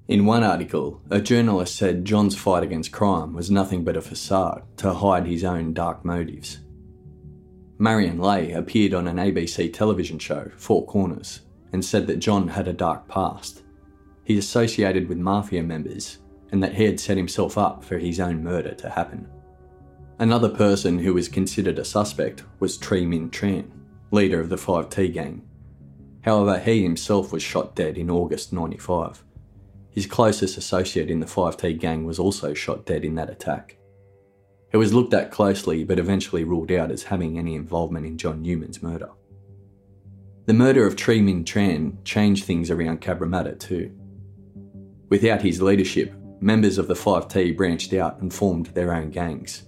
In one article, a journalist said John's fight against crime was nothing but a facade to hide his own dark motives. Marion Lay appeared on an A B C television show, Four Corners, and said that John had a dark past. He associated with mafia members and that he had set himself up for his own murder to happen. Another person who was considered a suspect was Tri Minh Tran, leader of the five T gang. However, he himself was shot dead in August ninety-five. His closest associate in the five T gang was also shot dead in that attack. It was looked at closely but eventually ruled out as having any involvement in John Newman's murder. The murder of Tri Minh Tran changed things around Cabramatta too. Without his leadership, members of the five T branched out and formed their own gangs.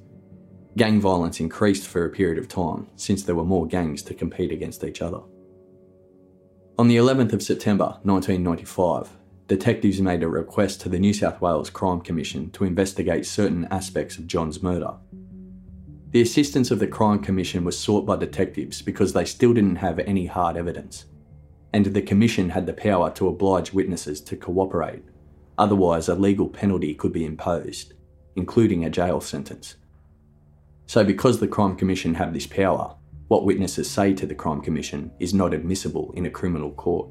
Gang violence increased for a period of time since there were more gangs to compete against each other. On the eleventh of September nineteen ninety-five, detectives made a request to the New South Wales Crime Commission to investigate certain aspects of John's murder. The assistance of the Crime Commission was sought by detectives because they still didn't have any hard evidence, and the Commission had the power to oblige witnesses to cooperate, otherwise a legal penalty could be imposed, including a jail sentence. So because the Crime Commission have this power, what witnesses say to the Crime Commission is not admissible in a criminal court,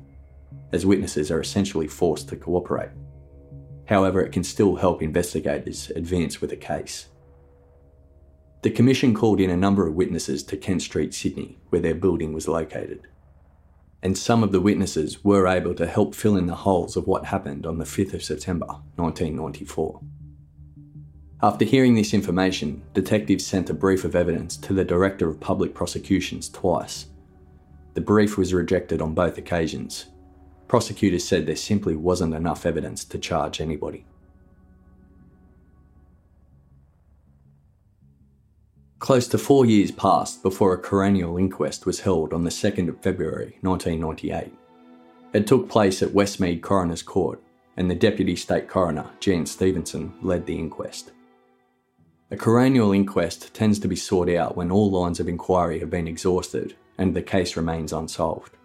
as witnesses are essentially forced to cooperate. However, it can still help investigators advance with a case. The Commission called in a number of witnesses to Ken Street, Sydney, where their building was located. And some of the witnesses were able to help fill in the holes of what happened on the fifth of September nineteen ninety-four. After hearing this information, detectives sent a brief of evidence to the Director of Public Prosecutions twice. The brief was rejected on both occasions. Prosecutors said there simply wasn't enough evidence to charge anybody. Close to four years passed before a coronial inquest was held on the second of February nineteen ninety-eight. It took place at Westmead Coroner's Court, and the Deputy State Coroner, Jan Stevenson, led the inquest. A coronial inquest tends to be sought out when all lines of inquiry have been exhausted and the case remains unsolved.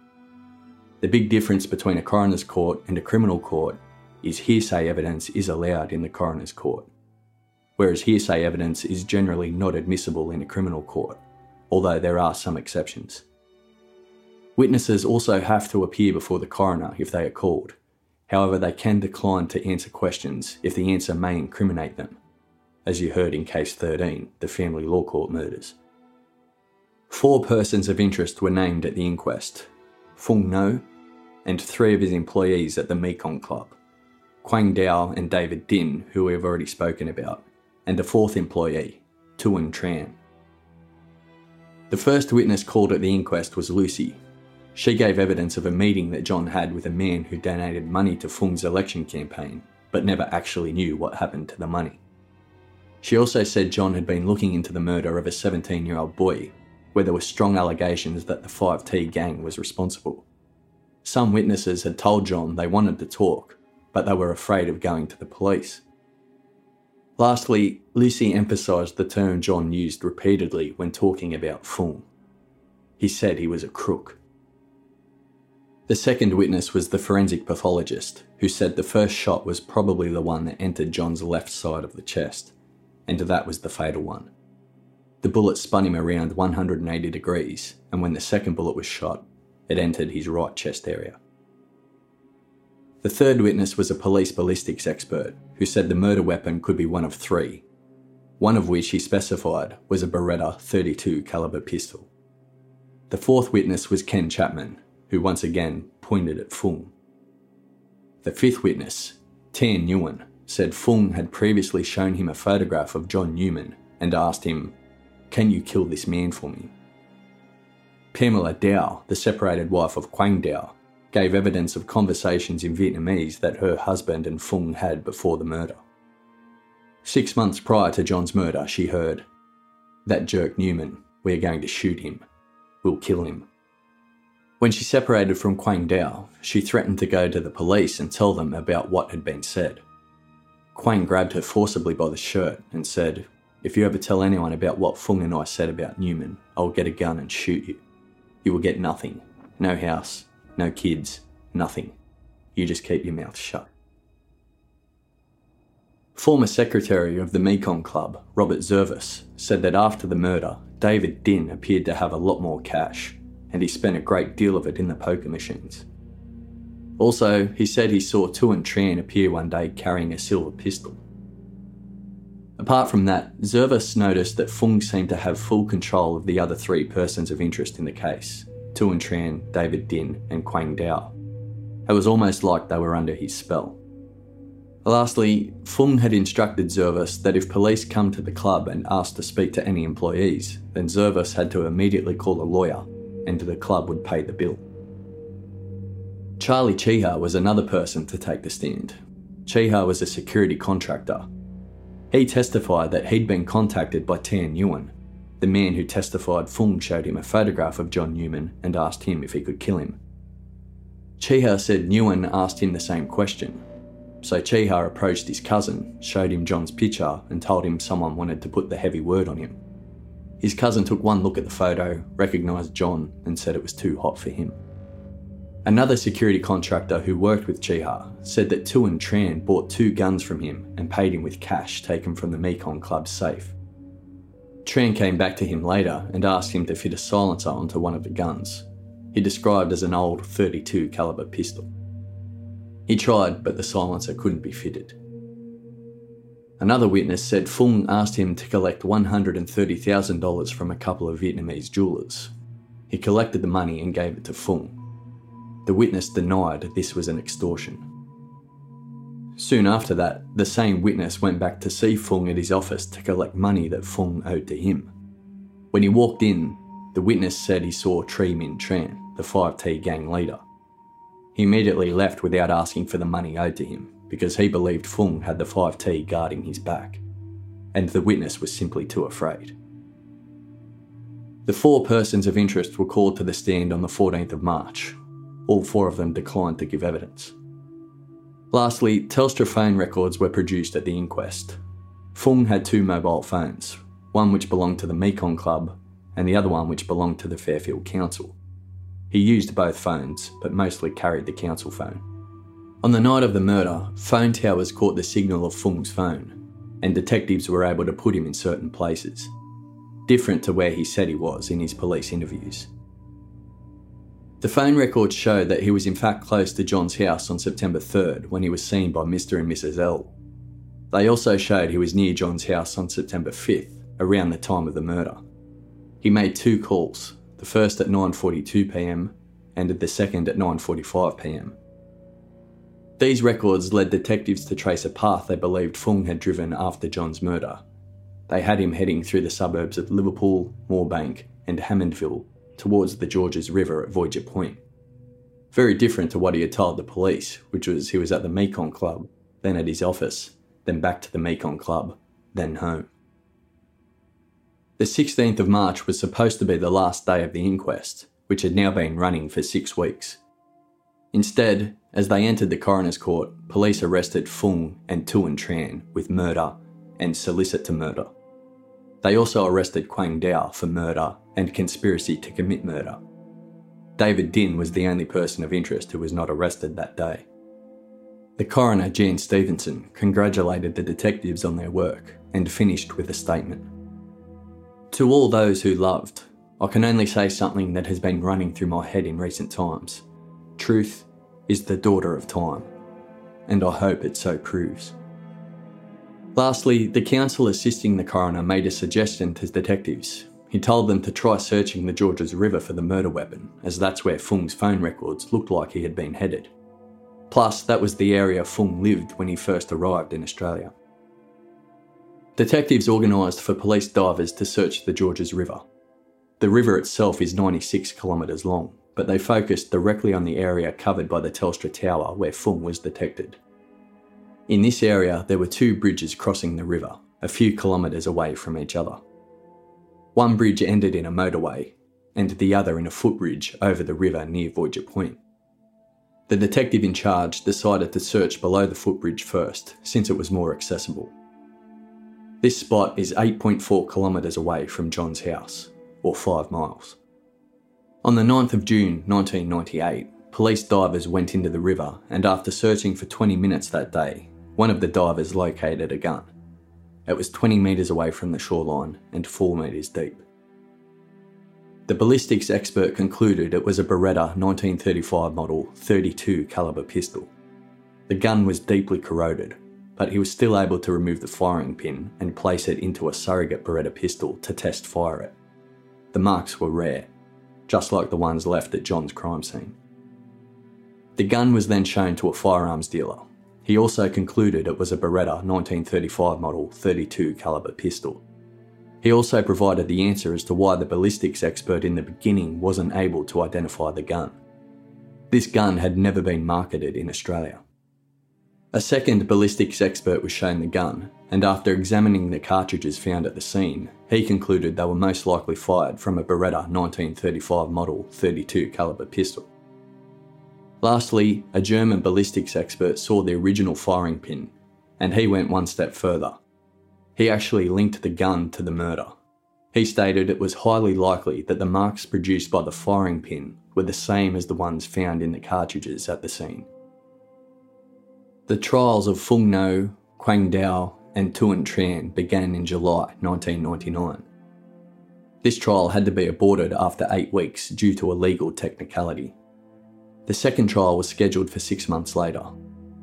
The big difference between a coroner's court and a criminal court is hearsay evidence is allowed in the coroner's court, whereas hearsay evidence is generally not admissible in a criminal court, although there are some exceptions. Witnesses also have to appear before the coroner if they are called. However, they can decline to answer questions if the answer may incriminate them, as you heard in Case thirteen, the Family Law Court murders. Four persons of interest were named at the inquest: Phuong Ngo and three of his employees at the Mekong Club, Quang Dao and David Din, who we have already spoken about, and a fourth employee, Tuan Tran. The first witness called at the inquest was Lucy. She gave evidence of a meeting that John had with a man who donated money to Phuong's election campaign, but never actually knew what happened to the money. She also said John had been looking into the murder of a seventeen-year-old boy, where there were strong allegations that the five T gang was responsible. Some witnesses had told John they wanted to talk, but they were afraid of going to the police. Lastly, Lucy emphasised the term John used repeatedly when talking about Phuong. He said he was a crook. The second witness was the forensic pathologist, who said the first shot was probably the one that entered John's left side of the chest, and that was the fatal one. The bullet spun him around one hundred eighty degrees, and when the second bullet was shot, it entered his right chest area. The third witness was a police ballistics expert who said the murder weapon could be one of three, one of which he specified was a Beretta thirty-two caliber pistol. The fourth witness was Ken Chapman, who once again pointed at Phuong. The fifth witness, Tuan Nguyen, said Phuong had previously shown him a photograph of John Newman and asked him, "Can you kill this man for me?" Pamela Dao, the separated wife of Quang Dao, gave evidence of conversations in Vietnamese that her husband and Phuong had before the murder. Six months prior to John's murder, she heard, "That jerk Newman, we're going to shoot him. We'll kill him." When she separated from Quang Dao, she threatened to go to the police and tell them about what had been said. Quang grabbed her forcibly by the shirt and said, "If you ever tell anyone about what Phuong and I said about Newman, I'll get a gun and shoot you. You will get nothing. No house, no kids, nothing. You just keep your mouth shut." Former secretary of the Mekong Club, Robert Zervas, said that after the murder, David Din appeared to have a lot more cash, and he spent a great deal of it in the poker machines. Also, he said he saw Tuan Tran appear one day carrying a silver pistol. Apart from that, Zervas noticed that Phuong seemed to have full control of the other three persons of interest in the case, Tuan Tran, David Din and Quang Dao. It was almost like they were under his spell. Lastly, Phuong had instructed Zervas that if police come to the club and asked to speak to any employees, then Zervas had to immediately call a lawyer and the club would pay the bill. Charlie Chiha was another person to take the stand. Chiha was a security contractor. He testified that he'd been contacted by Tan Nguyen. The man who testified Phuong showed him a photograph of John Newman and asked him if he could kill him. Chiha said Nguyen asked him the same question. So Chiha approached his cousin, showed him John's picture and told him someone wanted to put the heavy word on him. His cousin took one look at the photo, recognised John and said it was too hot for him. Another security contractor who worked with Chiha said that Tuan Tran bought two guns from him and paid him with cash taken from the Mekong Club's safe. Tran came back to him later and asked him to fit a silencer onto one of the guns, he described as an old thirty-two caliber pistol. He tried, but the silencer couldn't be fitted. Another witness said Phuong asked him to collect one hundred thirty thousand dollars from a couple of Vietnamese jewellers. He collected the money and gave it to Phuong. The witness denied this was an extortion. Soon after that, the same witness went back to see Phuong at his office to collect money that Phuong owed to him. When he walked in, the witness said he saw Tri Minh Tran, the five T gang leader. He immediately left without asking for the money owed to him because he believed Phuong had the five T guarding his back, and the witness was simply too afraid. The four persons of interest were called to the stand on the fourteenth of March. All four of them declined to give evidence. Lastly, Telstra phone records were produced at the inquest. Phuong had two mobile phones, one which belonged to the Mekong Club and the other one which belonged to the Fairfield Council. He used both phones, but mostly carried the council phone. On the night of the murder, phone towers caught the signal of Phuong's phone, and detectives were able to put him in certain places, different to where he said he was in his police interviews. The phone records showed that he was in fact close to John's house on September third when he was seen by Mister and Missus L. They also showed he was near John's house on September fifth, around the time of the murder. He made two calls, the first at nine forty-two p m and the second at nine forty-five p m. These records led detectives to trace a path they believed Phuong had driven after John's murder. They had him heading through the suburbs of Liverpool, Moorebank and Hammondville, towards the Georges River at Voyager Point. Very different to what he had told the police, which was he was at the Mekong Club, then at his office, then back to the Mekong Club, then home. The sixteenth of March was supposed to be the last day of the inquest, which had now been running for six weeks. Instead, as they entered the coroner's court, police arrested Phuong and Tuan Tran with murder and solicit to murder. They also arrested Quang Dao for murder and conspiracy to commit murder. David Din was the only person of interest who was not arrested that day. The coroner, Jan Stevenson, congratulated the detectives on their work and finished with a statement. To all those who loved, I can only say something that has been running through my head in recent times. Truth is the daughter of time, and I hope it so proves. Lastly, the counsel assisting the coroner made a suggestion to detectives. He told them to try searching the Georges River for the murder weapon, as that's where Phuong's phone records looked like he had been headed. Plus, that was the area Phuong lived when he first arrived in Australia. Detectives organised for police divers to search the Georges River. The river itself is ninety-six kilometres long, but they focused directly on the area covered by the Telstra Tower where Phuong was detected. In this area, there were two bridges crossing the river, a few kilometres away from each other. One bridge ended in a motorway, and the other in a footbridge over the river near Voyager Point. The detective in charge decided to search below the footbridge first, since it was more accessible. This spot is eight point four kilometres away from John's house, or five miles. On the ninth of June nineteen ninety-eight, police divers went into the river, and after searching for twenty minutes that day, One of the divers located a gun. It was twenty metres away from the shoreline and four metres deep. The ballistics expert concluded it was a Beretta nineteen thirty-five model thirty-two calibre pistol. The gun was deeply corroded, but he was still able to remove the firing pin and place it into a surrogate Beretta pistol to test fire it. The marks were rare, just like the ones left at John's crime scene. The gun was then shown to a firearms dealer. He also concluded it was a Beretta nineteen thirty-five model thirty-two calibre pistol. He also provided the answer as to why the ballistics expert in the beginning wasn't able to identify the gun. This gun had never been marketed in Australia. A second ballistics expert was shown the gun, and after examining the cartridges found at the scene, he concluded they were most likely fired from a Beretta nineteen thirty-five model thirty-two calibre pistol. Lastly, a German ballistics expert saw the original firing pin, and he went one step further. He actually linked the gun to the murder. He stated it was highly likely that the marks produced by the firing pin were the same as the ones found in the cartridges at the scene. The trials of Phuong Ngo, Quang Dao and Tuan Tran began in July nineteen ninety-nine. This trial had to be aborted after eight weeks due to a legal technicality. The second trial was scheduled for six months later,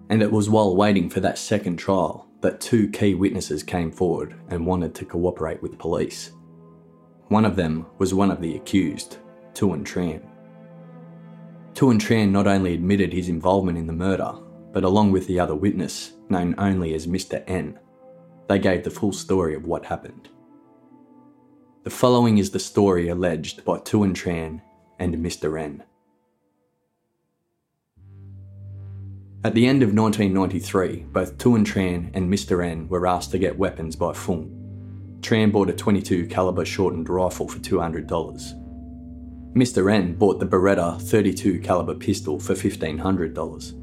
and it was while waiting for that second trial that two key witnesses came forward and wanted to cooperate with police. One of them was one of the accused, Tuan Tran. Tuan Tran not only admitted his involvement in the murder, but along with the other witness, known only as Mister N, they gave the full story of what happened. The following is the story alleged by Tuan Tran and Mister N. At the end of nineteen ninety-three, both Tuan Tran and Mister N were asked to get weapons by Phuong. Tran bought a twenty-two calibre shortened rifle for two hundred dollars. Mister N bought the Beretta thirty-two calibre pistol for one thousand five hundred dollars.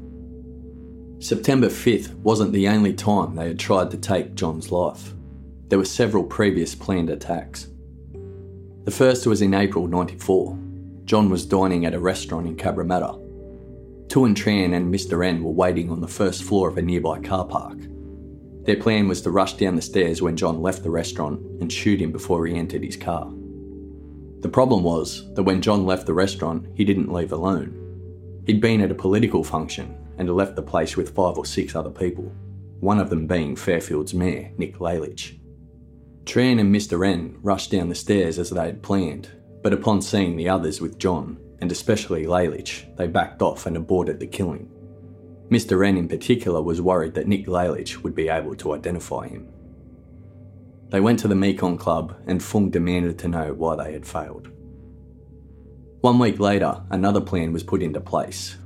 September fifth wasn't the only time they had tried to take John's life. There were several previous planned attacks. The first was in April ninety-four. John was dining at a restaurant in Cabramatta. Tuan Tran and Mister N were waiting on the first floor of a nearby car park. Their plan was to rush down the stairs when John left the restaurant and shoot him before he entered his car. The problem was that when John left the restaurant, he didn't leave alone. He'd been at a political function and left the place with five or six other people, one of them being Fairfield's mayor, Nick Lalich. Tran and Mister N rushed down the stairs as they had planned, but upon seeing the others with John, and especially Lalich, they backed off and aborted the killing. Mister N in particular was worried that Nick Lalich would be able to identify him. They went to the Mekong Club and Phuong demanded to know why they had failed. One week later, another plan was put into place.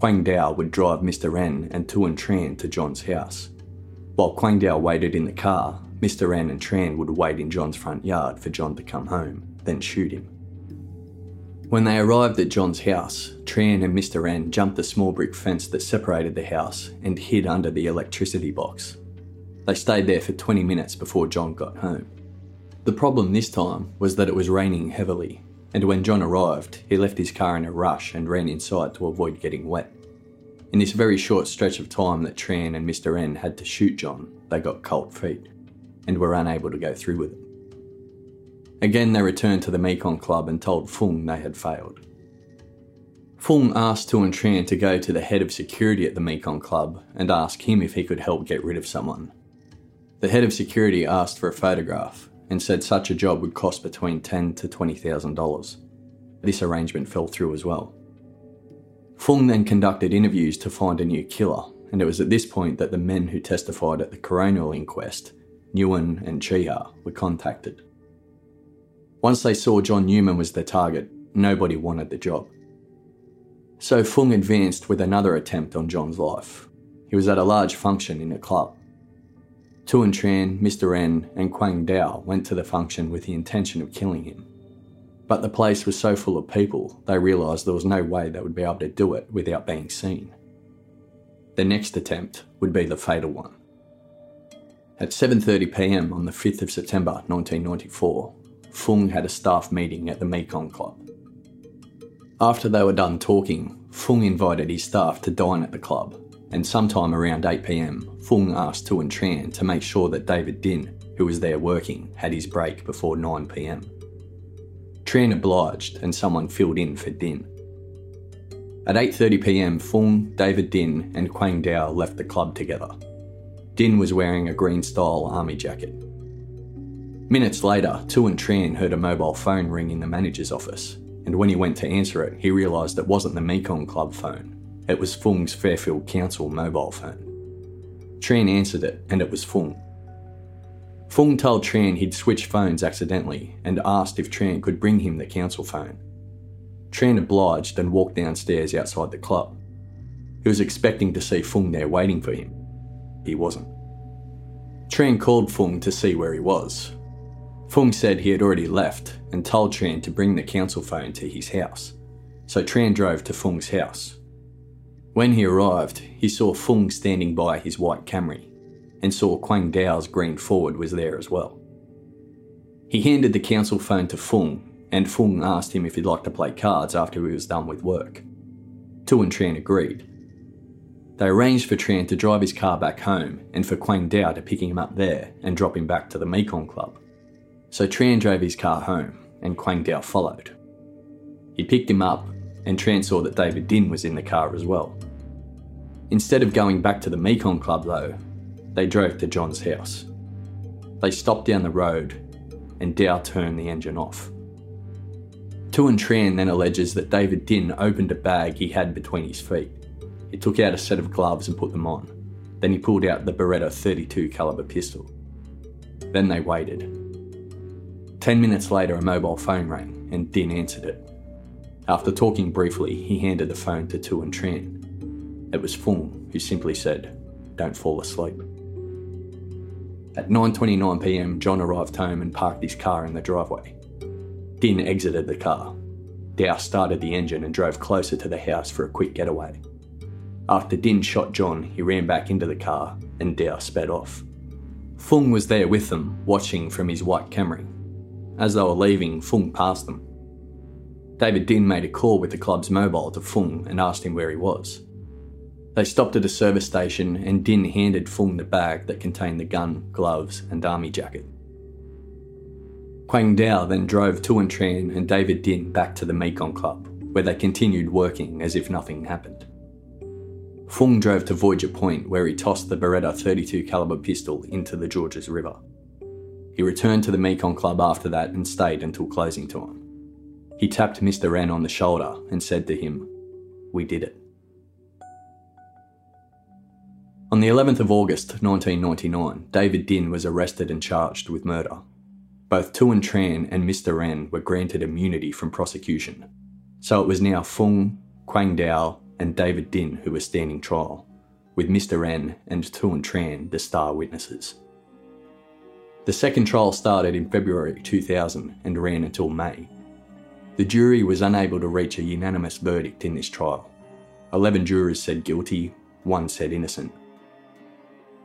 Quang Dao would drive Mister N and Tuan Tran to John's house. While Quang Dao waited in the car, Mister N and Tran would wait in John's front yard for John to come home, then shoot him. When they arrived at John's house, Tran and Mister N jumped the small brick fence that separated the house and hid under the electricity box. They stayed there for twenty minutes before John got home. The problem this time was that it was raining heavily, and when John arrived, he left his car in a rush and ran inside to avoid getting wet. In this very short stretch of time that Tran and Mister N had to shoot John, they got cold feet and were unable to go through with it. Again, they returned to the Mekong Club and told Phuong they had failed. Phuong asked Tuan Tran to go to the head of security at the Mekong Club and ask him if he could help get rid of someone. The head of security asked for a photograph and said such a job would cost between ten thousand dollars to twenty thousand dollars. This arrangement fell through as well. Phuong then conducted interviews to find a new killer, and it was at this point that the men who testified at the coronial inquest, Nguyen and Chiha, were contacted. Once they saw John Newman was the target, nobody wanted the job. So Phuong advanced with another attempt on John's life. He was at a large function in a club. Tuan Tran, Mister N and Quang Dao went to the function with the intention of killing him. But the place was so full of people, they realised there was no way they would be able to do it without being seen. The next attempt would be the fatal one. At seven thirty p m on the fifth of September nineteen ninety-four, Phuong had a staff meeting at the Mekong Club. After they were done talking, Phuong invited his staff to dine at the club, and sometime around eight p m, Phuong asked Tuan Tran to make sure that David Din, who was there working, had his break before nine p m. Tran obliged and someone filled in for Din. At eight thirty p m, Phuong, David Din and Quang Dao left the club together. Din was wearing a green-style army jacket. Minutes later, Tuan Tran heard a mobile phone ring in the manager's office, and when he went to answer it, he realised it wasn't the Mekong Club phone. It was Phuong's Fairfield Council mobile phone. Tran answered it, and it was Phuong. Phuong told Tran he'd switched phones accidentally and asked if Tran could bring him the council phone. Tran obliged and walked downstairs outside the club. He was expecting to see Phuong there waiting for him. He wasn't. Tran called Phuong to see where he was. Phuong said he had already left and told Tran to bring the council phone to his house, so Tran drove to Phuong's house. When he arrived, he saw Phuong standing by his white Camry and saw Quang Dao's green Ford was there as well. He handed the council phone to Phuong, and Phuong asked him if he'd like to play cards after he was done with work. Tuan Tran agreed. They arranged for Tran to drive his car back home and for Quang Dao to pick him up there and drop him back to the Mekong Club. So Tran drove his car home and Quang Dao followed. He picked him up and Tran saw that David Din was in the car as well. Instead of going back to the Mekong Club though, they drove to John's house. They stopped down the road and Dao turned the engine off. Tuan Tran then alleges that David Din opened a bag he had between his feet. He took out a set of gloves and put them on. Then he pulled out the Beretta thirty-two caliber pistol. Then they waited. Ten minutes later, a mobile phone rang and Din answered it. After talking briefly, he handed the phone to Tuan Tran. It was Phuong who simply said, "Don't fall asleep." At nine twenty-nine p m, John arrived home and parked his car in the driveway. Din exited the car. Dao started the engine and drove closer to the house for a quick getaway. After Din shot John, he ran back into the car and Dao sped off. Phuong was there with them, watching from his white Camry. As they were leaving, Phuong passed them. David Din made a call with the club's mobile to Phuong and asked him where he was. They stopped at a service station and Din handed Phuong the bag that contained the gun, gloves and army jacket. Quang Dao then drove Tuan Tran and David Din back to the Mekong Club, where they continued working as if nothing happened. Phuong drove to Voyager Point, where he tossed the Beretta thirty-two caliber pistol into the Georges River. He returned to the Mekong Club after that and stayed until closing time. He tapped Mister Ren on the shoulder and said to him, "We did it." On the eleventh of August nineteen ninety-nine, David Din was arrested and charged with murder. Both Tuan Tran and Mister Ren were granted immunity from prosecution, so it was now Phuong, Quang Dao and David Din who were standing trial, with Mister Ren and Tuan Tran the star witnesses. The second trial started in February two thousand and ran until May. The jury was unable to reach a unanimous verdict in this trial. Eleven jurors said guilty, one said innocent.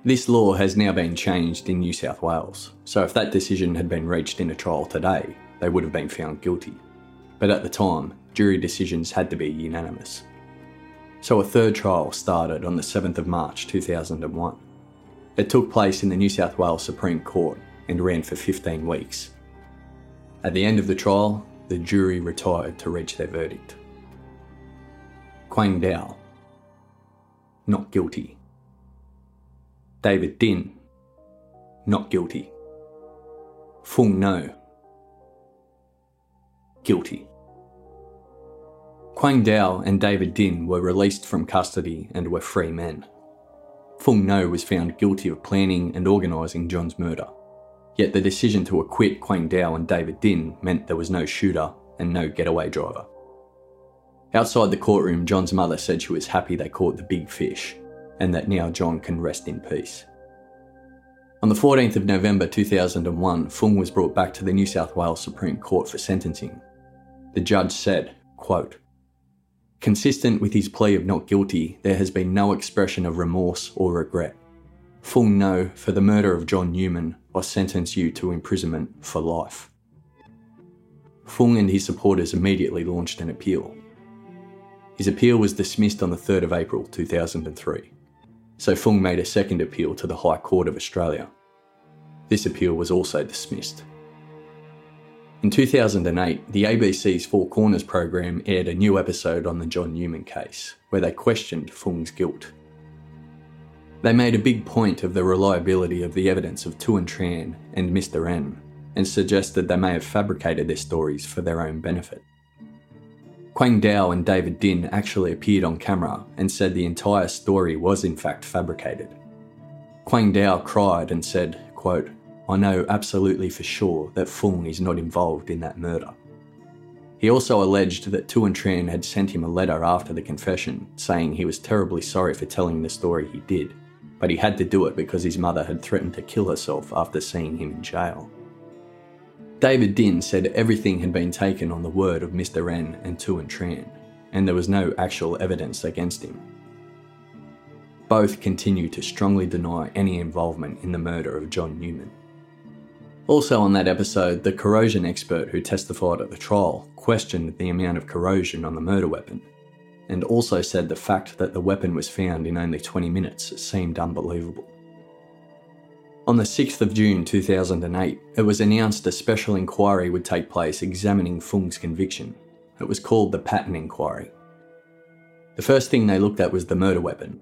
This law has now been changed in New South Wales, so if that decision had been reached in a trial today, they would have been found guilty. But at the time, jury decisions had to be unanimous. So a third trial started on the seventh of March two thousand one. It took place in the New South Wales Supreme Court and ran for fifteen weeks. At the end of the trial, the jury retired to reach their verdict. Quang Dao, not guilty. David Din, not guilty. Phuong Ngo, guilty. Quang Dao and David Din were released from custody and were free men. Phuong Ngo was found guilty of planning and organising John's murder, yet the decision to acquit Quang Dao and David Din meant there was no shooter and no getaway driver. Outside the courtroom, John's mother said she was happy they caught the big fish, and that now John can rest in peace. On the fourteenth of November two thousand one, Phuong was brought back to the New South Wales Supreme Court for sentencing. The judge said, quote, "Consistent with his plea of not guilty, there has been no expression of remorse or regret. Phuong Ngo, for the murder of John Newman, I sentence you to imprisonment for life." Phuong and his supporters immediately launched an appeal. His appeal was dismissed on the third of April two thousand three. so Phuong made a second appeal to the High Court of Australia. This appeal was also dismissed. In two thousand eight, the A B C's Four Corners program aired a new episode on the John Newman case, where they questioned Phuong's guilt. They made a big point of the reliability of the evidence of Tuan Tran and Mister N, and suggested they may have fabricated their stories for their own benefit. Quang Dao and David Din actually appeared on camera and said the entire story was in fact fabricated. Quang Dao cried and said, quote, "I know absolutely for sure that Phuong is not involved in that murder." He also alleged that Tuan Tran had sent him a letter after the confession saying he was terribly sorry for telling the story he did, but he had to do it because his mother had threatened to kill herself after seeing him in jail. David Din said everything had been taken on the word of Mister N and Tuan Tran, and there was no actual evidence against him. Both continue to strongly deny any involvement in the murder of John Newman. Also on that episode, the corrosion expert who testified at the trial questioned the amount of corrosion on the murder weapon, and also said the fact that the weapon was found in only twenty minutes seemed unbelievable. On the sixth of June two thousand eight, it was announced a special inquiry would take place examining Phuong's conviction. It was called the Patten Inquiry. The first thing they looked at was the murder weapon.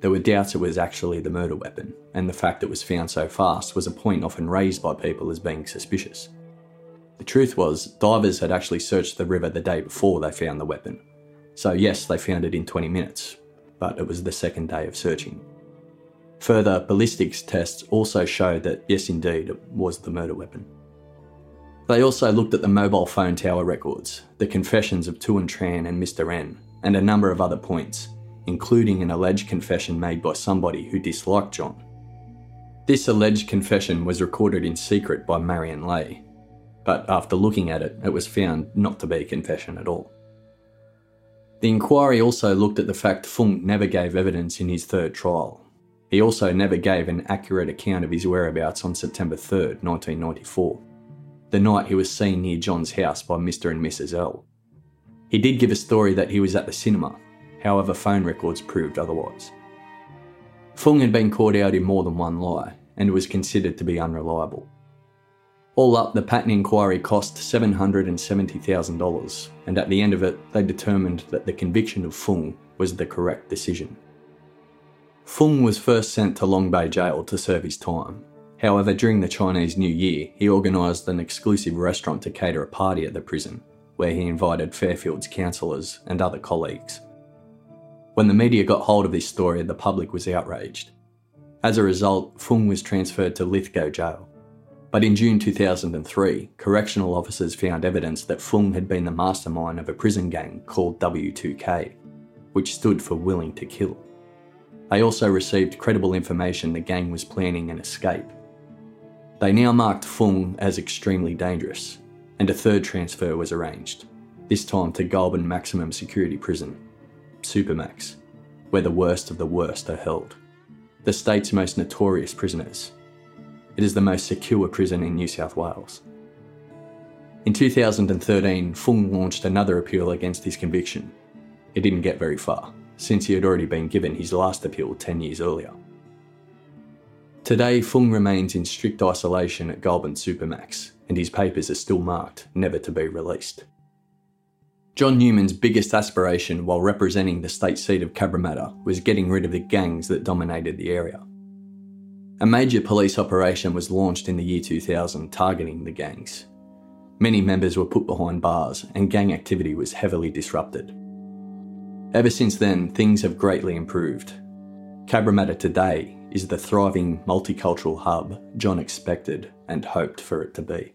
There were doubts it was actually the murder weapon, and the fact it was found so fast was a point often raised by people as being suspicious. The truth was, divers had actually searched the river the day before they found the weapon. So yes, they found it in twenty minutes, but it was the second day of searching. Further, ballistics tests also showed that, yes indeed, it was the murder weapon. They also looked at the mobile phone tower records, the confessions of Tuan Tran and Mister N, and a number of other points, including an alleged confession made by somebody who disliked John. This alleged confession was recorded in secret by Marion Lay, but after looking at it, it was found not to be a confession at all. The inquiry also looked at the fact Phuong never gave evidence in his third trial. He also never gave an accurate account of his whereabouts on September third, nineteen ninety-four, the night he was seen near John's house by Mister and Missus L. He did give a story that he was at the cinema, however phone records proved otherwise. Phuong had been caught out in more than one lie and was considered to be unreliable. All up, the Patten Inquiry cost seven hundred seventy thousand dollars, and at the end of it, they determined that the conviction of Phuong was the correct decision. Phuong was first sent to Long Bay Jail to serve his time. However, during the Chinese New Year, he organised an exclusive restaurant to cater a party at the prison, where he invited Fairfield's councillors and other colleagues. When the media got hold of this story, the public was outraged. As a result, Phuong was transferred to Lithgow Jail. But in June two thousand three, correctional officers found evidence that Phuong had been the mastermind of a prison gang called W two K, which stood for Willing to Kill. They also received credible information the gang was planning an escape. They now marked Phuong as extremely dangerous, and a third transfer was arranged, this time to Goulburn Maximum Security Prison, Supermax, where the worst of the worst are held, the state's most notorious prisoners. It is the most secure prison in New South Wales. In two thousand thirteen, Phuong launched another appeal against his conviction. It didn't get very far, since he had already been given his last appeal ten years earlier. Today, Phuong remains in strict isolation at Goulburn Supermax, and his papers are still marked, never to be released. John Newman's biggest aspiration while representing the state seat of Cabramatta was getting rid of the gangs that dominated the area. A major police operation was launched in the year two thousand targeting the gangs. Many members were put behind bars and gang activity was heavily disrupted. Ever since then, things have greatly improved. Cabramatta today is the thriving multicultural hub John expected and hoped for it to be.